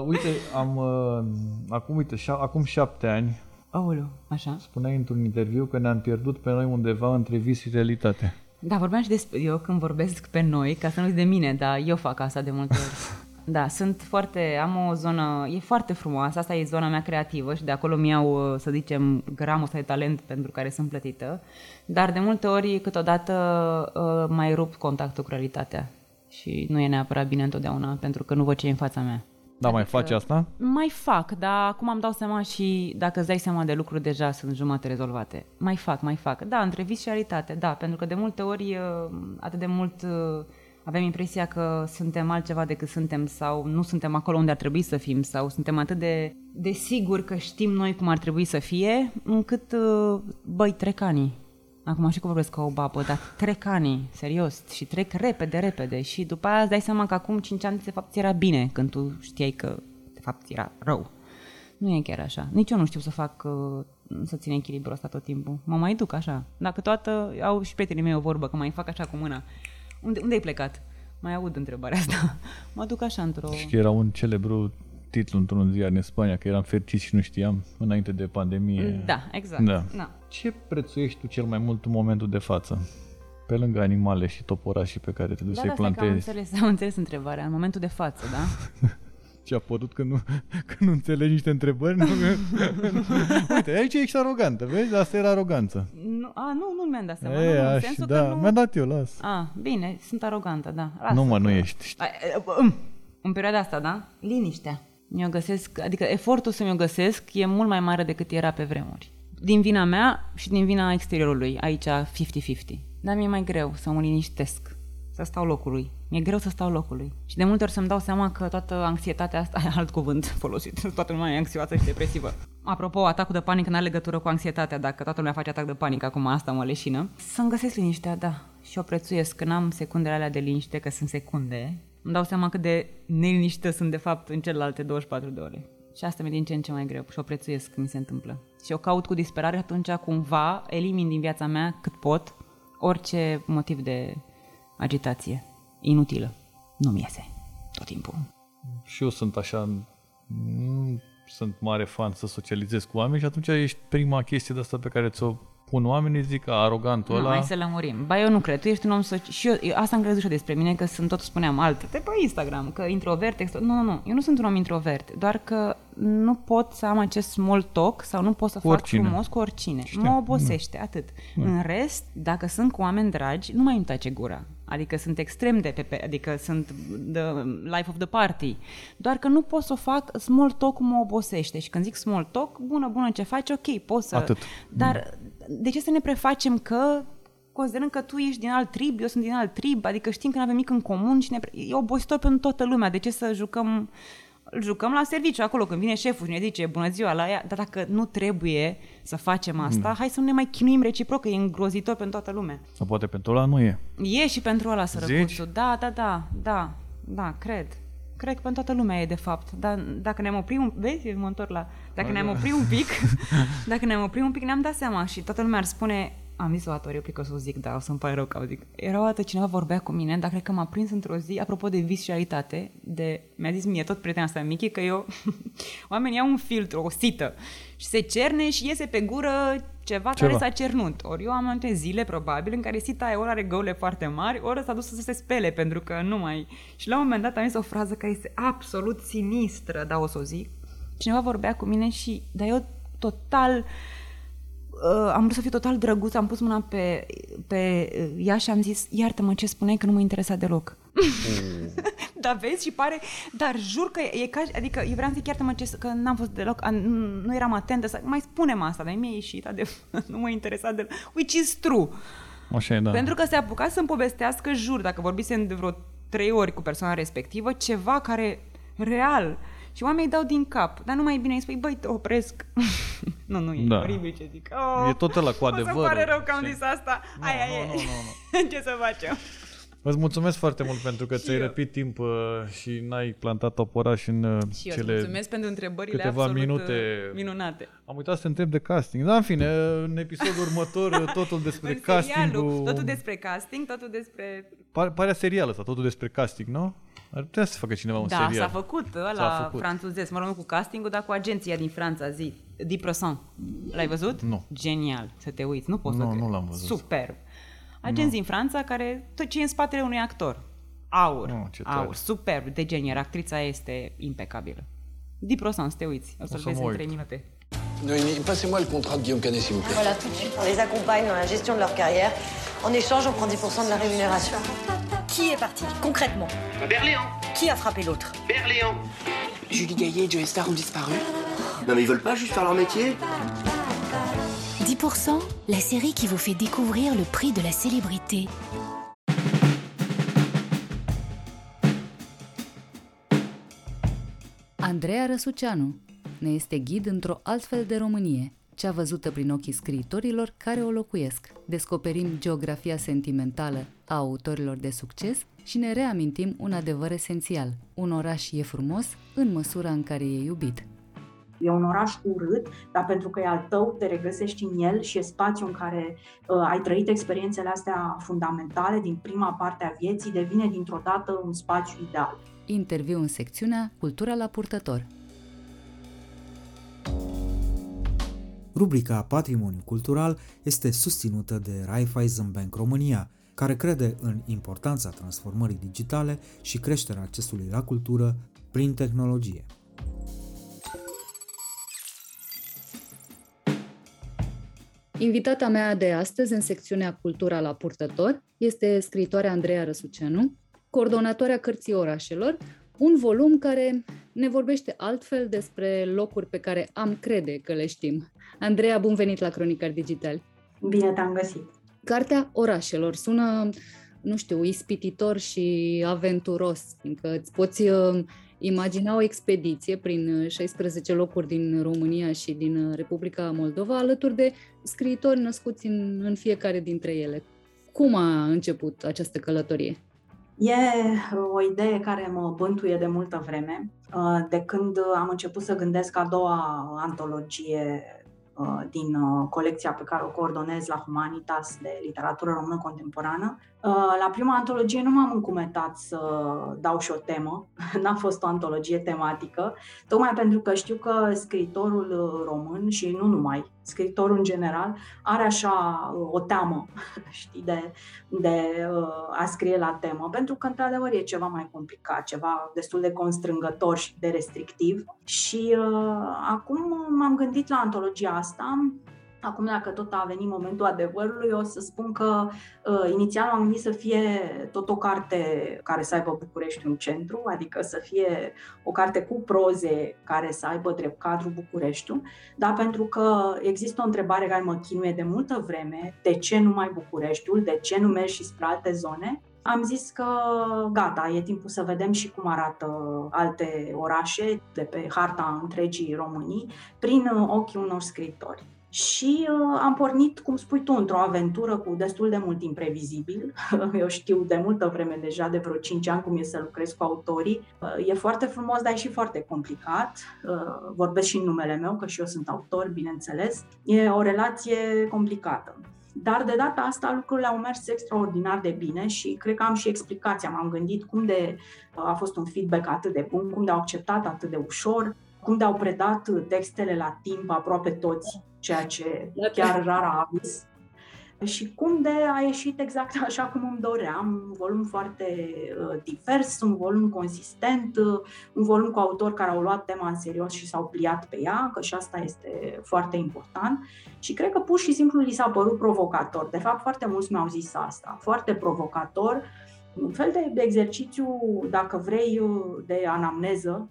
uite, am... Uh, acum, uite, șa- acum șapte ani, Aoleu, așa. Spuneai într-un interviu că ne-am pierdut pe noi undeva între vis și realitate. Da, vorbeam și despre... Eu când vorbesc pe noi, ca să nu zic de mine, dar eu fac asta de multe ori. Da, sunt foarte... Am o zonă... E foarte frumoasă, asta e zona mea creativă și de acolo mi-au, să zicem, gramul ăsta de talent pentru care sunt plătită. Dar de multe ori, câteodată, mai rup contactul cu realitatea. Și nu e neapărat bine întotdeauna, pentru că nu văd ce e în fața mea. Dar adică mai faci asta? Mai fac, dar acum îmi dau seama și dacă îți dai seama de lucruri, deja sunt jumate rezolvate. Mai fac, mai fac. Da, între vis și realitate, da, pentru că de multe ori atât de mult avem impresia că suntem altceva decât suntem sau nu suntem acolo unde ar trebui să fim sau suntem atât de, de siguri că știm noi cum ar trebui să fie, încât, băi, trec anii. Acum și că vorbesc ca o babă, dar trec anii, serios, și trec repede, repede și după aia îți dai seama că acum cinci ani de fapt era bine, când tu știai că de fapt era rău. Nu e chiar așa. Nici eu nu știu să fac, să țin echilibrul ăsta tot timpul. Mă mai duc așa, dacă toată, au și prietenii mei o vorbă, că mai fac așa cu mâna. Unde, unde ai plecat? Mai aud întrebarea asta. Mă duc așa într-o... Și că era un celebru titlu într-un ziar în Spania, că eram fericit și nu știam, înainte de pandemie. Da, exact. Da. Da. Ce prețuiești tu cel mai mult în momentul de față? Pe lângă animale și toporașii pe care te duci da, să-i plantezi. Am înțeles, am înțeles întrebarea, în momentul de față, da? Ce a părut că nu, că nu înțelegi niște întrebări? Nu, uite, aici ești arogantă, vezi? Asta era aroganță. Nu, a, nu, nu mi-am dat seama. E, nu, aș, sensul da, că nu... mi-a dat eu, las. A, bine, sunt arogantă, da. Lasă nu mă, nu ești. A, în perioada asta, da? Liniștea. Eu găsesc, adică efortul să mi-o găsesc e mult mai mare decât era pe vremuri. Din vina mea și din vina exteriorului, aici cincizeci la cincizeci. Dar mi-e mai greu să mă liniștesc, să stau locului. Mi-e greu să stau locului. Și de multe ori să-mi dau seama că toată anxietatea asta, alt cuvânt folosit, toată lumea e anxioasă și depresivă. Apropo, atacul de panică n-are legătură cu anxietatea, dacă toată lumea face atac de panică, acum asta mă leșină. Să-mi găsesc liniștea, da. Și o prețuiesc când am secundele alea de liniște, că sunt secunde. Îmi dau seama cât de neliniștită sunt de fapt în celelalte douăzeci și patru de ore. Și asta mi-e din ce în ce mai greu și o prețuiesc când mi se întâmplă. Și o caut cu disperare, atunci cumva elimin din viața mea cât pot orice motiv de agitație inutilă. Nu-mi iese tot timpul. Și eu sunt așa, nu sunt mare fan să socializez cu oameni și atunci ești prima chestie de asta pe care ți-o pun oamenii, zic, arogantul ăla... Nu, hai să lămurim. Ba, eu nu cred. Tu ești un om... Soci... Și eu, asta am crezut și despre mine, că sunt, tot spuneam altele pe Instagram, că introvert, extrovert... Nu, nu, nu. Eu nu sunt un om introvert, doar că nu pot să am acest small talk sau nu pot să cu fac oricine. Frumos cu oricine. Știu. Mă obosește, atât. Da. În rest, dacă sunt cu oameni dragi, nu mai îmi tace gura. Adică sunt extrem de... Pe, adică sunt the life of the party. Doar că nu pot să fac small talk, mă obosește. Și când zic small talk, bună, bună, ce faci, ok, poți să... Atât. Dar... De ce să ne prefacem că, considerând că tu ești din alt trib, eu sunt din alt trib, adică știm că nu avem mic în comun și ne pre... e obositor pentru toată lumea. De ce să jucăm, jucăm la serviciu acolo când vine șeful și ne zice bună ziua la ea, dar dacă nu trebuie să facem asta, mm. hai să nu ne mai chinuim reciproc, că e îngrozitor pentru toată lumea. Sau poate pentru ăla nu e. E și pentru ăla sărăcuțul. Da, da, da, da, da, cred. Cred că pentru toată lumea e de fapt, dar dacă ne-am oprit un pic, vezi, mă întorc la... Dacă ne-am oprit un pic, dacă ne-am oprit un pic, ne-am dat seama și toată lumea ar spune, am zis o dată, eu plic o să o zic, dar o să-mi pare rău că o zic. Era o dată cineva vorbea cu mine, dar cred că m-a prins într-o zi, apropo de vis și realitate, de... mi-a zis mie tot prietena asta, Michi, că eu, oamenii au un filtru, o sită și se cerne și iese pe gură ceva, ceva. care s-a cernut. Ori eu am anumite zile, probabil, în care sita aia ori are găule foarte mari, ori s-a dus să se spele, pentru că nu mai... Și la un moment dat am zis o frază care este absolut sinistră, dar o să o zic. Cineva vorbea cu mine și... Dar eu total... Uh, am vrut să fiu total drăguț, am pus mâna pe, pe ea și am zis, iartă-mă, ce spuneai, că nu mă interesa deloc. Mm. Dar vezi și pare, dar jur că e ca, adică eu vreau să zic, iartă-mă, ce, că n-am fost deloc, a, nu, nu eram atentă, să, mai spunem asta, dar mi-a ieșit, de, nu mă interesa deloc, which is true. Așa e, da. Pentru că se-a apucat să-mi povestească, jur, dacă vorbisem de vreo trei ori cu persoana respectivă, ceva care, real... Și oamenii dau din cap, dar nu mai bine îi spui, băi, te opresc. nu, nu, e da. Oribil ce zic. Oh, e tot ăla cu adevărul. O să-mi pare rău că am zis asta. No, aia no, e. No, no, no. Ce să facem? Îți mulțumesc foarte mult pentru că ți-ai răpit timp și n-ai plantat toporaș în și cele mulțumesc pentru întrebările câteva minute minunate. Am uitat să te întreb de casting. Dar în fine, în episodul următor totul despre casting. Totul despre casting, totul despre... Pare, pare serialul ăsta, totul despre casting, nu? Ar putea să facă cineva un da, serial. Da, s-a făcut ăla franțuzesc. Mă rog, nu cu castingul, dar cu agenția din Franța, zi. Diprosan. L-ai văzut? Nu. Genial, să te uiți. Nu poți nu, să cred. Nu, l-am văzut. Superb. Agenți din Franța care, tot ce e în spatele unui actor. Aur. Nu, aur. Superb, de genial. Actrița este impecabilă. Diprosan, să te uiți. O să-l vezi în trei minute. Passez-moi le contrat de Guillaume Canet, s'il vous plaît. Voilà, tout de suite. On les accompagne dans la gestion de leur carrière. En échange, on prend dix pour cent de la rémunération. Qui est parti, concrètement? Berléand. Qui a frappé l'autre? Berléand. Julie Gaillet et Joey Star ont disparu. Non mais ils veulent pas juste faire leur métier. dix pour cent, la série qui vous fait découvrir le prix de la célébrité. Andreea Răsuceanu ne este ghid într-o altfel de Românie, cea văzută prin ochii scriitorilor care o locuiesc. Descoperim geografia sentimentală a autorilor de succes și ne reamintim un adevăr esențial. Un oraș e frumos în măsura în care e iubit. E un oraș urât, dar pentru că e al tău, te regăsești în el și e spațiul în care uh, ai trăit experiențele astea fundamentale din prima parte a vieții, devine dintr-o dată un spațiu ideal. Interviu în secțiunea Cultura la purtător. Rubrica Patrimoniu Cultural este susținută de Raiffeisen Bank România, care crede în importanța transformării digitale și creșterea accesului la cultură prin tehnologie. Invitata mea de astăzi în secțiunea Cultura la purtător este scriitoarea Andreea Răsuceanu, coordonatoarea Cărții Orașelor, un volum care ne vorbește altfel despre locuri pe care am crede că le știm. Andreea, bun venit la Cronicar Digital! Bine te-am găsit! Cartea Orașelor sună, nu știu, ispititor și aventuros, fiindcă îți poți imagina o expediție prin șaisprezece locuri din România și din Republica Moldova, alături de scriitori născuți în, în fiecare dintre ele. Cum a început această călătorie? E o idee care mă bântuie de multă vreme, de când am început să gândesc a doua antologie din colecția pe care o coordonez la Humanitas de literatură română contemporană. La prima antologie nu m-am încumetat să dau și o temă, n-a fost o antologie tematică, tocmai pentru că știu că scriitorul român și nu numai, scriitorul în general are așa o teamă, știi, de, de a scrie la temă, pentru că într-adevăr e ceva mai complicat, ceva destul de constrângător și de restrictiv. Și uh, acum m-am gândit la antologia asta. Acum, dacă tot a venit momentul adevărului, o să spun că uh, inițial am gândit să fie tot o carte care să aibă București un centru, adică să fie o carte cu proze care să aibă drept cadru Bucureștiul, dar pentru că există o întrebare care mă chinuie de multă vreme, de ce numai Bucureștiul, de ce nu mergi și spre alte zone, am zis că gata, e timpul să vedem și cum arată alte orașe de pe harta întregii României prin ochii unor scriitori. Și uh, am pornit, cum spui tu, într-o aventură cu destul de mult imprevizibil. Eu știu de multă vreme deja, de vreo cinci ani, cum e să lucrez cu autorii. Uh, e foarte frumos, dar e și foarte complicat. Uh, vorbesc și în numele meu, că și eu sunt autor, bineînțeles. E o relație complicată. Dar de data asta lucrurile au mers extraordinar de bine și cred că am și explicația. M-am gândit cum de uh, a fost un feedback atât de bun, cum de-au acceptat atât de ușor, cum de-au predat textele la timp aproape toți, ceea ce chiar rar a avis, și cum de a ieșit exact așa cum îmi doream, un volum foarte divers, un volum consistent, un volum cu autori care au luat tema în serios și s-au pliat pe ea, că și asta este foarte important, și cred că pur și simplu li s-a părut provocator. De fapt, foarte mulți mi-au zis asta, foarte provocator, un fel de exercițiu, dacă vrei, de anamneză,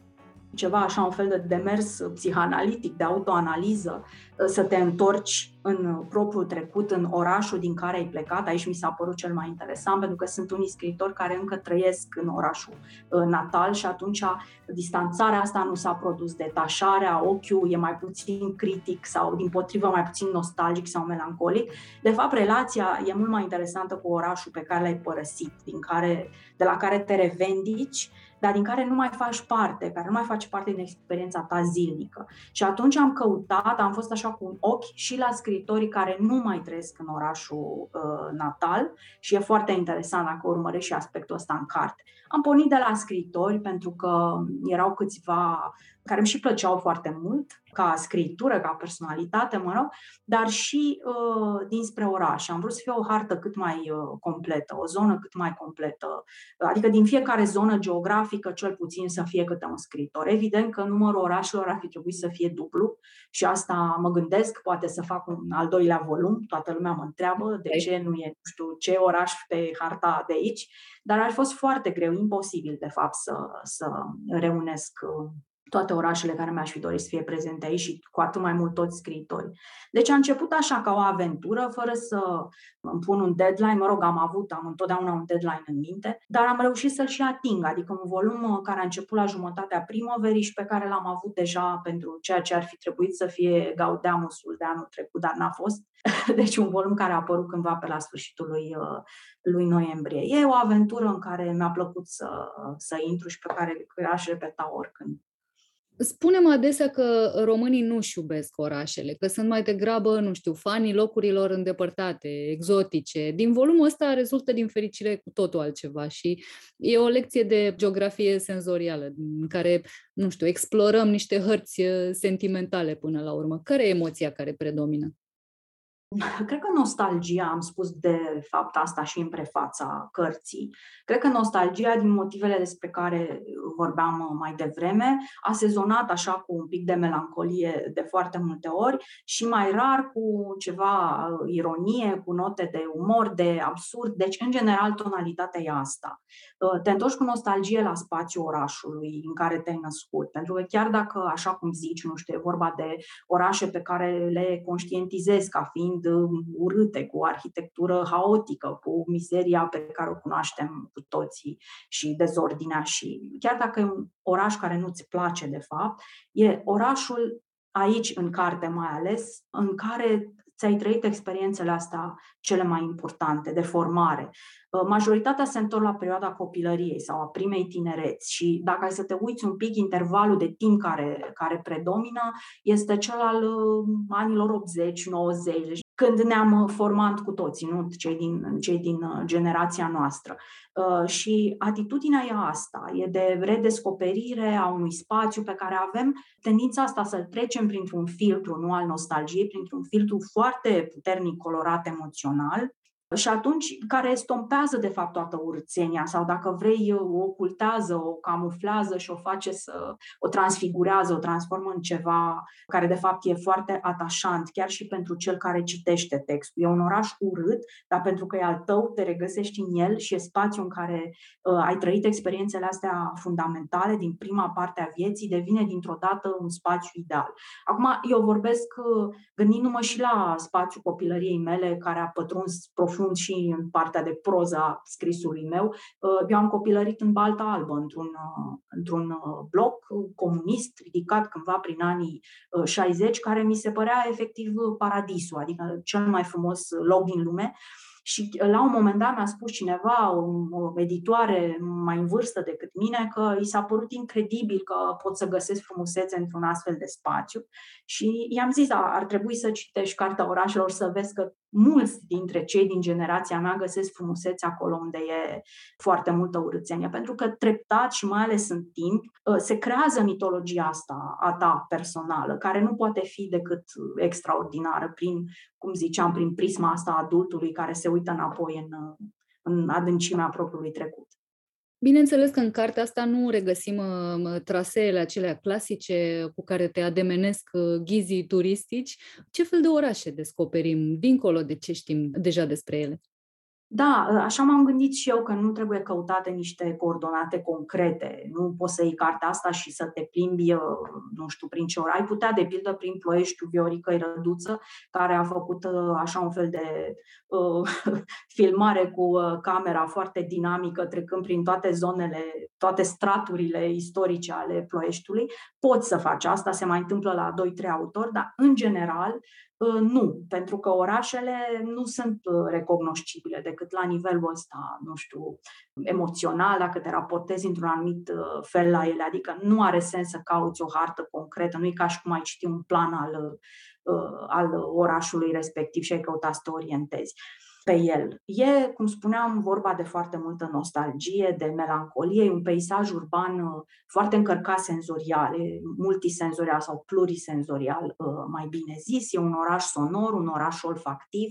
ceva așa, un fel de demers psihanalitic, de autoanaliză, să te întorci în propriul trecut, în orașul din care ai plecat. Aici mi s-a părut cel mai interesant, pentru că sunt unii scriitori care încă trăiesc în orașul natal și atunci distanțarea asta nu s-a produs, detașarea, ochiul e mai puțin critic sau, dimpotrivă, mai puțin nostalgic sau melancolic. De fapt, relația e mult mai interesantă cu orașul pe care l-ai părăsit, din care, de la care te revendici, dar din care nu mai faci parte, care nu mai faci parte din experiența ta zilnică. Și atunci am căutat, am fost așa cu un ochi și la scriitorii care nu mai trăiesc în orașul uh, natal, și e foarte interesant dacă urmărești și aspectul ăsta în carte. Am pornit de la scriitori pentru că erau câțiva care îmi și plăceau foarte mult, ca scriitură, ca personalitate, mă rog, dar și uh, dinspre oraș. Am vrut să fie o hartă cât mai uh, completă, o zonă cât mai completă, adică din fiecare zonă geografică cel puțin să fie câte un scriitor. Evident că numărul orașelor ar fi trebuit să fie dublu și asta mă gândesc, poate să fac un al doilea volum, toată lumea mă întreabă de ce nu e, nu știu, ce oraș pe harta de aici, dar ar fi fost foarte greu, imposibil de fapt să, să reunesc toate orașele care mi-aș fi dorit să fie prezente aici și cu atât mai mult toți scriitorii. Deci a început așa ca o aventură, fără să îmi pun un deadline, mă rog, am avut, am întotdeauna un deadline în minte, dar am reușit să-l și ating, adică un volum care a început la jumătatea primăverii și pe care l-am avut deja pentru ceea ce ar fi trebuit să fie Gaudeamusul de anul trecut, dar n-a fost. Deci un volum care a apărut cândva pe la sfârșitul lui, lui noiembrie. E o aventură în care mi-a plăcut să, să intru și pe care aș repeta oricând. Spunem adesea că românii nu-și iubesc orașele, că sunt mai degrabă, nu știu, fanii locurilor îndepărtate, exotice. Din volumul ăsta rezultă, din fericire, cu totul altceva și e o lecție de geografie senzorială în care, nu știu, explorăm niște hărți sentimentale până la urmă. Care e emoția care predomină? Cred că nostalgia, am spus de fapt asta și în prefața cărții, cred că nostalgia, din motivele despre care vorbeam mai devreme, a sezonat așa cu un pic de melancolie de foarte multe ori și mai rar cu ceva ironie, cu note de umor, de absurd, deci în general tonalitatea e asta. Te întorci cu nostalgie la spațiul orașului în care te-ai născut, pentru că chiar dacă, așa cum zici, nu știu, e vorba de orașe pe care le conștientizezi ca fiind urâte, cu arhitectură haotică, cu mizeria pe care o cunoaștem cu toții și dezordinea și chiar dacă e un oraș care nu-ți place de fapt, e orașul aici în carte mai ales, în care ți-ai trăit experiențele astea cele mai importante, de formare. Majoritatea se întorc la perioada copilăriei sau a primei tinereți și dacă ai să te uiți un pic, intervalul de timp care, care predomină este cel al anilor optzeci-nouăzeci, când ne-am format cu toții, nu cei din, cei din generația noastră. Și atitudinea e asta, e de redescoperire a unui spațiu pe care avem tendința asta să-l trecem printr-un filtru, nu al nostalgiei, printr-un filtru foarte puternic, colorat, emoțional, și atunci care estompează de fapt toată urțenia sau dacă vrei o ocultează, o camuflează și o face să o transfigurează, o transformă în ceva care de fapt e foarte atașant, chiar și pentru cel care citește textul. E un oraș urât, dar pentru că e al tău, te regăsești în el și e spațiu în care uh, ai trăit experiențele astea fundamentale din prima parte a vieții, devine dintr-o dată un spațiu ideal. Acum eu vorbesc uh, gândindu-mă și la spațiul copilăriei mele care a pătruns profund și în partea de proză a scrisului meu. Eu am copilărit în Balta Albă, într-un, într-un bloc comunist ridicat cândva prin anii șaizeci, care mi se părea efectiv paradisul, adică cel mai frumos loc din lume. Și la un moment dat mi-a spus cineva, o editoare mai în vârstă decât mine, că i s-a părut incredibil că pot să găsesc frumusețe într-un astfel de spațiu. Și i-am zis, da, ar trebui să citești Cartea Orașelor, să vezi că mulți dintre cei din generația mea găsesc frumusețe acolo unde e foarte multă urâțenie. Pentru că treptat și mai ales în timp se creează mitologia asta a ta personală, care nu poate fi decât extraordinară prin, cum ziceam, prin prisma asta a adultului care se uită înapoi în, în adâncimea propriului trecut. Bineînțeles că în cartea asta nu regăsim traseele acelea clasice cu care te ademenesc ghizii turistici. Ce fel de orașe descoperim dincolo de ce știm deja despre ele? Da, așa m-am gândit și eu că nu trebuie căutate niște coordonate concrete. Nu poți să iei cartea asta și să te plimbi, nu știu, prin ce oraș. Ai putea, de pildă, prin Ploieștiul Vioricăi Răduță, care a făcut așa un fel de uh, filmare cu camera foarte dinamică, trecând prin toate zonele, toate straturile istorice ale Ploieștiului. Poți să faci asta, se mai întâmplă la doi trei autori, dar, în general, nu, pentru că orașele nu sunt recognoscibile decât la nivelul ăsta, nu știu, emoțional, dacă te raportezi într-un anumit fel la ele. Adică nu are sens să cauți o hartă concretă, nu e ca și cum ai citi un plan al, al orașului respectiv și ai căuta să te orientezi pe el. E, cum spuneam, vorba de foarte multă nostalgie, de melancolie, un peisaj urban foarte încărcat senzorial, multisenzorial sau plurisenzorial, mai bine zis. E un oraș sonor, un oraș olfactiv.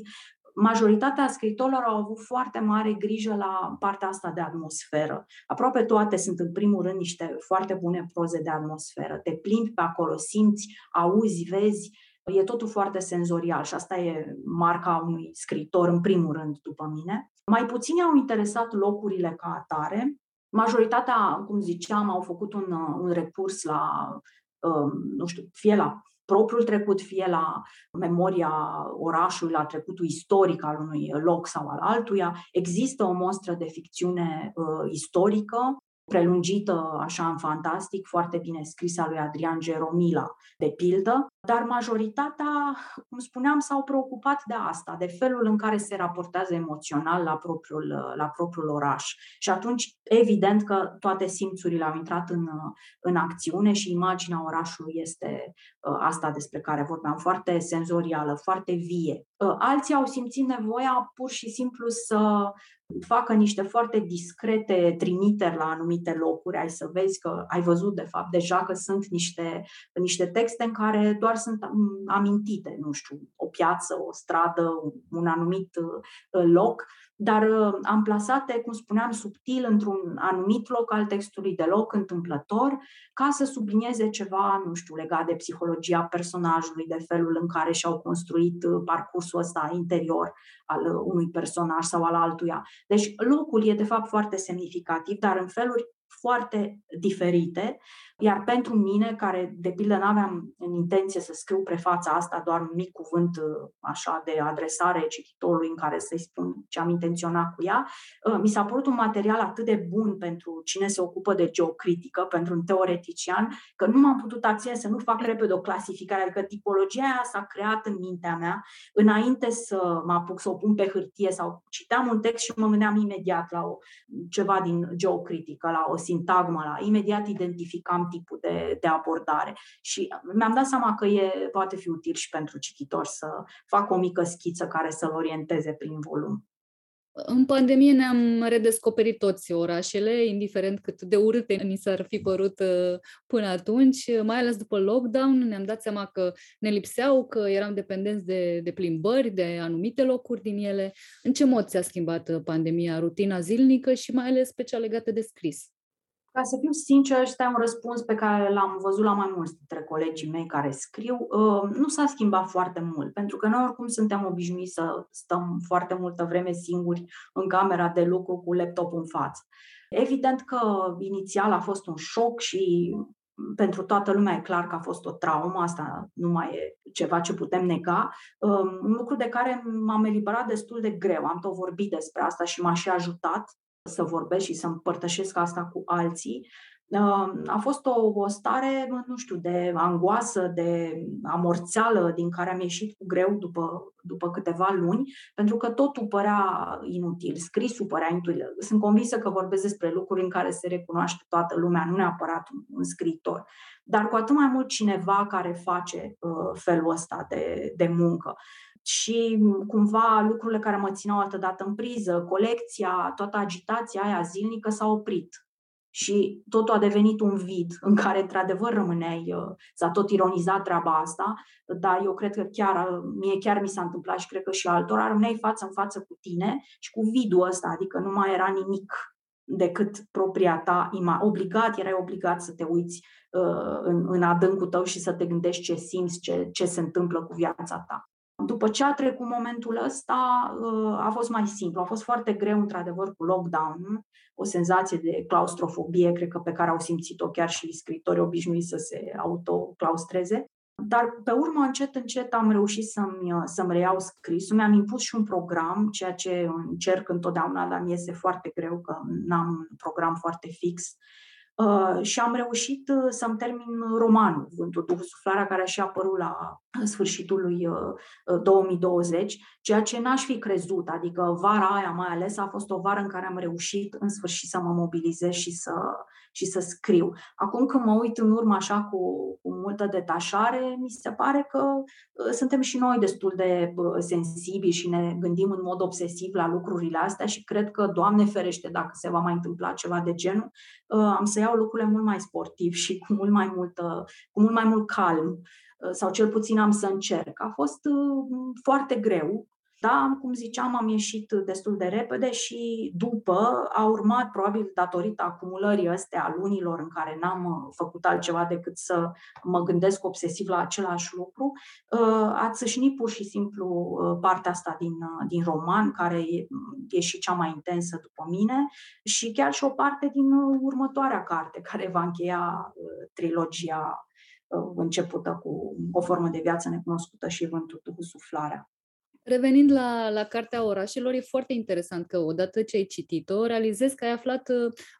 Majoritatea scriitorilor au avut foarte mare grijă la partea asta de atmosferă. Aproape toate sunt, în primul rând, niște foarte bune proze de atmosferă. Te plimbi pe acolo, simți, auzi, vezi. E totul foarte senzorial și asta e marca unui scriitor, în primul rând, după mine. Mai puțini au interesat locurile ca atare, Majoritatea, cum ziceam, au făcut un, un recurs la, nu știu, fie la propriul trecut, fie la memoria orașului, la trecutul istoric al unui loc sau al altuia. Există o mostră de ficțiune uh, istorică, prelungită așa în fantastic, foarte bine scrisă, a lui Adrian Geromila, de pildă, dar majoritatea, cum spuneam, s-au preocupat de asta, de felul în care se raportează emoțional la propriul, la propriul oraș. Și atunci, evident că toate simțurile au intrat în, în acțiune și imaginea orașului este asta despre care vorbeam, foarte senzorială, foarte vie. Alții au simțit nevoia pur și simplu să facă niște foarte discrete trimiteri la anumite locuri. Ai să vezi că ai văzut, de fapt, deja că sunt niște, niște texte în care doar sunt amintite, nu știu, o piață, o stradă, un anumit loc, dar amplasate, cum spuneam, subtil într-un anumit loc al textului, deloc întâmplător, ca să sublinieze ceva, nu știu, legat de psihologia personajului, de felul în care și-au construit parcursul ăsta interior al unui personaj sau al altuia. Deci locul e, de fapt, foarte semnificativ, dar în feluri foarte diferite, iar pentru mine, care de pildă n-aveam în intenție să scriu prefața asta, doar un mic cuvânt așa de adresare cititorului în care să-i spun ce am intenționat cu ea, mi s-a părut un material atât de bun pentru cine se ocupă de geocritică, pentru un teoretician, că nu m-am putut abține să nu fac repede o clasificare, adică tipologia aia s-a creat în mintea mea, înainte să mă apuc să o pun pe hârtie sau citeam un text și mă gândeam imediat la o, ceva din geocritică, la o sintagmă, la, imediat identificam tipul de, de abordare și mi-am dat seama că e, poate fi util și pentru cititor să fac o mică schiță care să-l orienteze prin volum. În pandemie ne-am redescoperit toți orașele, indiferent cât de urâte ni s-ar fi părut până atunci, mai ales după lockdown, ne-am dat seama că ne lipseau, că eram dependenți de, de plimbări, de anumite locuri din ele. În ce mod s-a schimbat pandemia, rutina zilnică și mai ales pe cea legată de scris? Ca să fiu sinceră, ăsta e un răspuns pe care l-am văzut la mai mulți dintre colegii mei care scriu. Nu s-a schimbat foarte mult, pentru că noi oricum suntem obișnuiți să stăm foarte multă vreme singuri în camera de lucru cu laptopul în față. Evident că inițial a fost un șoc și pentru toată lumea e clar că a fost o traumă, asta nu mai e ceva ce putem nega, un lucru de care m-am eliberat destul de greu. Am tot vorbit despre asta și m-a și ajutat să vorbesc și să împărtășesc asta cu alții. A fost o, o stare, nu știu, de angoasă, de amorțeală, din care am ieșit cu greu după, după câteva luni, pentru că totul părea inutil, scrisul părea inutil. Sunt convinsă că vorbesc despre lucruri în care se recunoaște toată lumea, nu neapărat un, un scriitor, dar cu atât mai mult cineva care face uh, felul ăsta de, de muncă. Și cumva lucrurile care mă țineau altădată în priză, colecția, toată agitația aia zilnică s-a oprit. Și totul a devenit un vid în care, într-adevăr, rămâneai, s-a tot ironizat treaba asta, dar eu cred că chiar, mie chiar mi s-a întâmplat și cred că și altora, rămâneai față în față cu tine și cu vidul ăsta, adică nu mai era nimic decât propria ta imagine. Obligat, erai obligat să te uiți uh, în, în adâncul tău și să te gândești ce simți, ce, ce se întâmplă cu viața ta. După ce a trecut momentul ăsta, a fost mai simplu. A fost foarte greu, într-adevăr, cu lockdown, o senzație de claustrofobie, cred că pe care au simțit-o chiar și scriitorii obișnuiți să se autoclaustreze. Dar, pe urmă, încet, încet am reușit să-mi, să-mi reiau scrisul. Mi-am impus și un program, ceea ce încerc întotdeauna, dar mi iese foarte greu că n-am un program foarte fix. Uh, și am reușit uh, să-mi termin romanul Vântul Duhul Suflarea, care a și apărut la sfârșitul lui uh, două mii douăzeci, ceea ce n-aș fi crezut, adică vara aia mai ales a fost o vară în care am reușit în sfârșit să mă mobilizez și să, și să scriu. Acum când mă uit în urmă așa cu, cu multă detașare, mi se pare că uh, suntem și noi destul de uh, sensibili și ne gândim în mod obsesiv la lucrurile astea și cred că, Doamne ferește, dacă se va mai întâmpla ceva de genul, uh, am să iau lucrurile mult mai sportiv și cu mult mai mult, cu mult mai mult calm, sau cel puțin am să încerc. A fost foarte greu Dar, cum ziceam, am ieșit destul de repede și după a urmat, probabil datorită acumulării astea a lunilor în care n-am făcut altceva decât să mă gândesc obsesiv la același lucru, a țâșnit pur și simplu partea asta din, din roman, care e, e și cea mai intensă după mine, și chiar și o parte din următoarea carte, care va încheia trilogia începută cu O formă de viață necunoscută și Vântul Duhul Suflarea. Revenind la, la Cartea Orașelor, e foarte interesant că odată ce ai citit-o, realizezi că ai aflat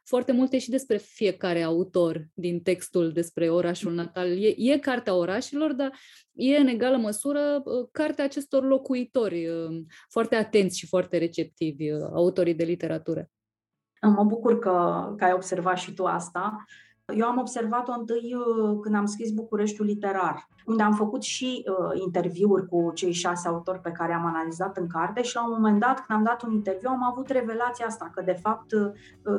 foarte multe și despre fiecare autor din textul despre orașul natal. E, e Cartea Orașelor, dar e în egală măsură cartea acestor locuitori, foarte atenți și foarte receptivi, autorii de literatură. Mă bucur că, că ai observat și tu asta. Eu am observat-o întâi când am scris Bucureștiul Literar, unde am făcut și uh, interviuri cu cei șase autori pe care am analizat în carte și la un moment dat, când am dat un interviu, am avut revelația asta, că de fapt uh,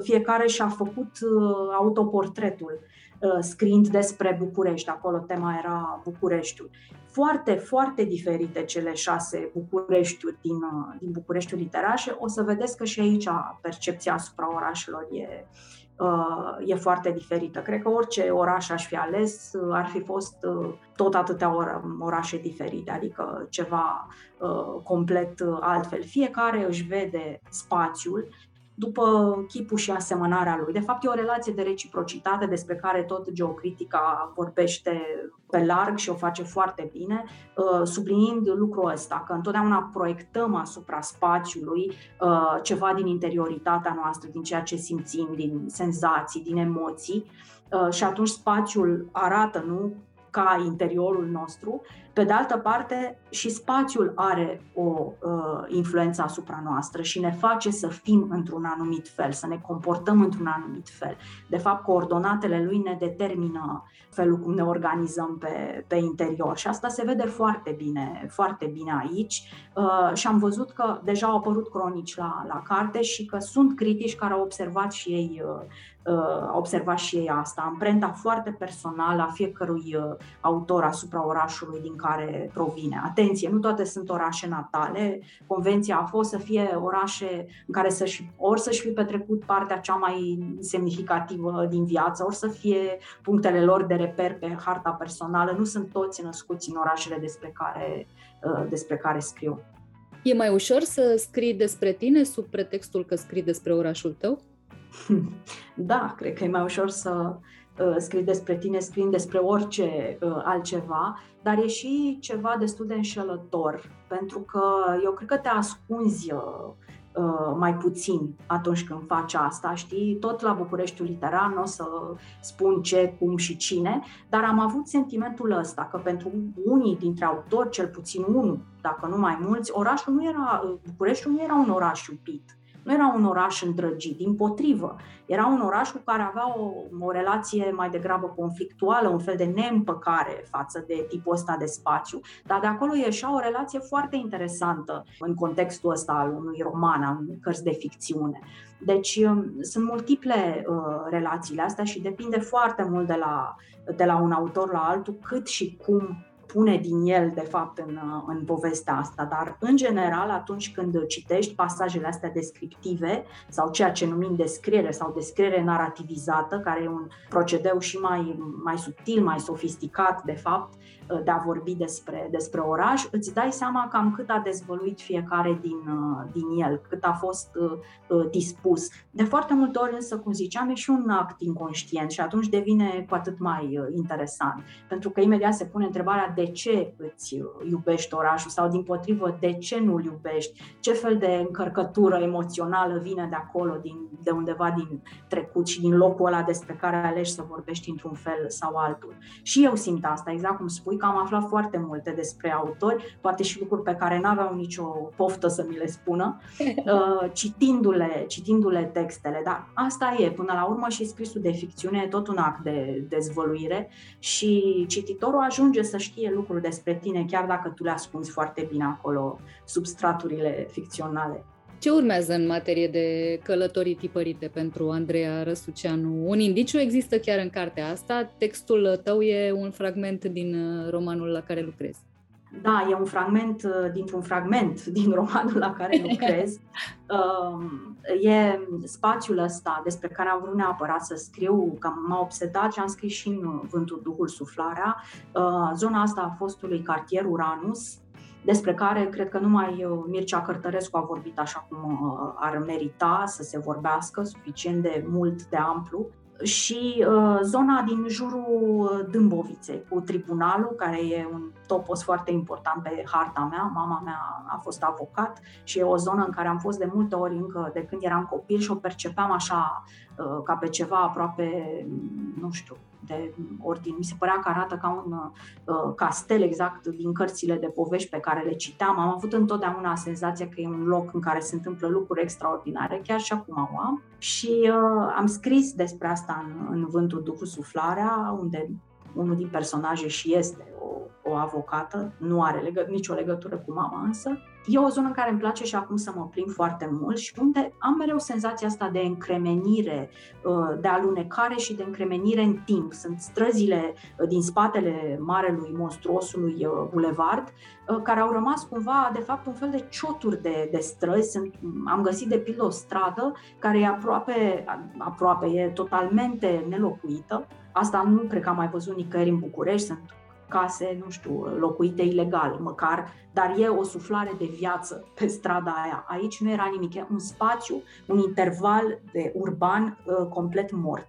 fiecare și-a făcut uh, autoportretul, uh, scriind despre București. Acolo tema era Bucureștiul. Foarte, foarte diferite cele șase Bucureștiuri din, uh, din Bucureștiul Literar și o să vedeți că și aici percepția asupra orașelor e... e foarte diferită. Cred că orice oraș aș fi ales, ar fi fost tot atâtea orașe diferite, adică ceva complet altfel. Fiecare își vede spațiul după chipul și asemănarea lui. De fapt, e o relație de reciprocitate despre care tot geocritica vorbește pe larg și o face foarte bine, subliniind lucrul ăsta, că întotdeauna proiectăm asupra spațiului ceva din interioritatea noastră, din ceea ce simțim, din senzații, din emoții, și atunci spațiul arată, nu, ca interiorul nostru. Pe de altă parte, și spațiul are o uh, influență asupra noastră și ne face să fim într-un anumit fel, să ne comportăm într-un anumit fel. De fapt, coordonatele lui ne determină felul cum ne organizăm pe, pe interior și asta se vede foarte bine, foarte bine aici. Uh, și am văzut că deja au apărut cronici la, la carte și că sunt critici care au observat și ei, uh, uh, observat și ei asta, amprenta foarte personală a fiecărui uh, autor asupra orașului din care provine. Atenție, nu toate sunt orașe natale. Convenția a fost să fie orașe în care să-și, ori să-și fi petrecut partea cea mai semnificativă din viață, ori să fie punctele lor de reper pe harta personală. Nu sunt toți născuți în orașele despre care, despre care scriu. E mai ușor să scrii despre tine sub pretextul că scrii despre orașul tău? Da, cred că e mai ușor să scrii despre tine, scrii despre orice altceva, dar e și ceva destul de înșelător, pentru că eu cred că te ascunzi mai puțin atunci când faci asta, știi? Tot la Bucureștiul Literar nu o să spun ce, cum și cine, dar am avut sentimentul ăsta că pentru unii dintre autori, cel puțin unul, dacă nu mai mulți, orașul nu era, Bucureștiul nu era un oraș iubit. Nu era un oraș îndrăgit, dimpotrivă. Era un oraș cu care avea o, o relație mai degrabă conflictuală, un fel de neîmpăcare față de tipul ăsta de spațiu, dar de acolo ieșea o relație foarte interesantă în contextul ăsta al unui roman, al unui cărți de ficțiune. Deci sunt multiple uh, relațiile astea și depinde foarte mult de la, de la un autor la altul cât și cum pune din el, de fapt, în, în povestea asta, dar, în general, atunci când citești pasajele astea descriptive sau ceea ce numim descriere sau descriere narativizată, care e un procedeu și mai, mai subtil, mai sofisticat, de fapt, de a vorbi despre, despre oraș, îți dai seama cam cât a dezvăluit fiecare din, din el, cât a fost uh, dispus. De foarte multe ori, însă, cum ziceam, e și un act inconștient și atunci devine cu atât mai interesant, pentru că imediat se pune întrebarea de ce îți iubești orașul sau, dimpotrivă, de ce nu-l iubești, ce fel de încărcătură emoțională vine de acolo, din, de undeva din trecut și din locul ăla despre care alegi să vorbești într-un fel sau altul. Și eu simt asta, exact cum spui, că am aflat foarte multe despre autori, poate și lucruri pe care n-aveau nicio poftă să mi le spună, citindu-le, citindu-le textele. Dar asta e, până la urmă, și scrisul de ficțiune e tot un act de dezvăluire și cititorul ajunge să știe lucruri despre tine, chiar dacă tu le ascunzi foarte bine acolo, substraturile ficționale. Ce urmează în materie de călătorii tipărite pentru Andreea Răsuceanu? Un indiciu există chiar în cartea asta. Textul tău e un fragment din romanul la care lucrezi. Da, e un fragment dintr-un fragment din romanul la care lucrez. E spațiul ăsta despre care am vrut neapărat să scriu, că m-a obsedat și am scris și în Vântul Duhul Suflarea. Zona asta a fostului cartier Uranus, despre care cred că numai Mircea Cărtărescu a vorbit așa cum ar merita să se vorbească, suficient de mult, de amplu. Și uh, zona din jurul Dâmboviței, cu tribunalul, care e un topos foarte important pe harta mea. Mama mea a fost avocat și e o zonă în care am fost de multe ori încă de când eram copil și o percepeam așa uh, ca pe ceva aproape, nu știu, de ordin. Mi se părea că arată ca un uh, castel, exact din cărțile de povești pe care le citeam. Am avut întotdeauna senzația că e un loc în care se întâmplă lucruri extraordinare, chiar și acum o am. Și uh, am scris despre asta în, în Vântul Duhul Suflarea, unde unul din personaje și este o, o avocată, nu are legă, nicio legătură cu mama însă. E o zonă în care îmi place și acum să mă plimb foarte mult și unde am mereu senzația asta de încremenire, de alunecare și de încremenire în timp. Sunt străzile din spatele marelui, monstruosului bulevard, care au rămas cumva, de fapt, un fel de cioturi de, de străzi. Sunt, am găsit, de pildă, o stradă care e aproape, aproape, e totalmente nelocuită. Asta nu cred că am mai văzut nicăieri în București, sunt case, nu știu, locuite ilegal măcar, dar e o suflare de viață pe strada aia. Aici nu era nimic, e un spațiu, un interval de urban uh, complet mort.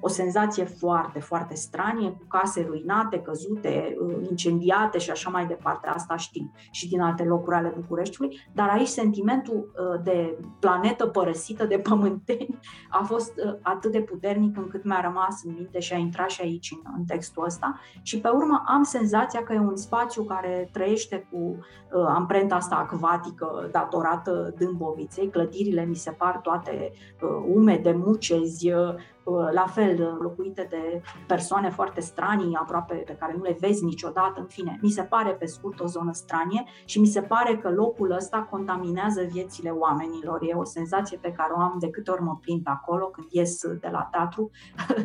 O senzație foarte, foarte stranie, cu case ruinate, căzute, uh, incendiate și așa mai departe. Asta știm și din alte locuri ale Bucureștiului, dar aici sentimentul uh, de planetă părăsită de pământeni a fost uh, atât de puternic încât mi-a rămas în minte și a intrat și aici în, în textul ăsta. Și pe urmă am senzația că e un spațiu care trăiește cu uh, amprenta asta acvatică datorată Dâmboviței. Clădirile mi se par toate uh, umede, mucezi, uh, la fel, locuite de persoane foarte stranii, aproape pe care nu le vezi niciodată, în fine. Mi se pare, pe scurt, o zonă stranie și mi se pare că locul ăsta contaminează viețile oamenilor. E o senzație pe care o am de câte ori mă plimb acolo, când ies de la teatru,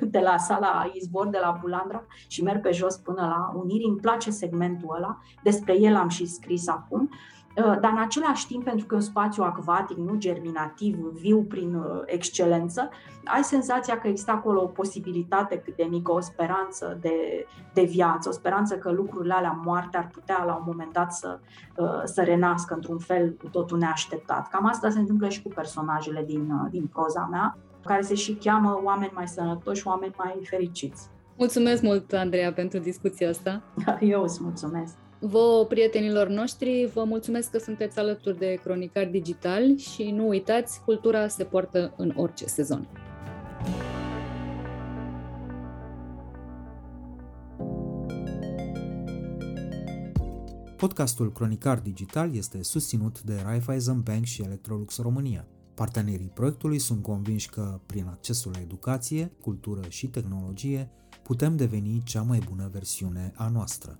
de la sala Izvor, de la Bulandra și merg pe jos până la Unirii. Îmi place segmentul ăla, despre el am și scris acum. Dar în același timp, pentru că e un spațiu acvatic, nu germinativ, viu prin excelență, ai senzația că există acolo o posibilitate cât de mică, o speranță de, de viață, o speranță că lucrurile alea moarte ar putea la un moment dat să, să renască într-un fel cu totul neașteptat. Cam asta se întâmplă și cu personajele din, din proza mea, care se și cheamă oameni mai sănătoși, oameni mai fericiți. Mulțumesc mult, Andreea, pentru discuția asta. Eu îți mulțumesc. Vă, prietenilor noștri, vă mulțumesc că sunteți alături de Cronicar Digital și nu uitați, cultura se poartă în orice sezon. Podcastul Cronicar Digital este susținut de Raiffeisen Bank și Electrolux România. Partenerii proiectului sunt convinși că, prin accesul la educație, cultură și tehnologie, putem deveni cea mai bună versiune a noastră.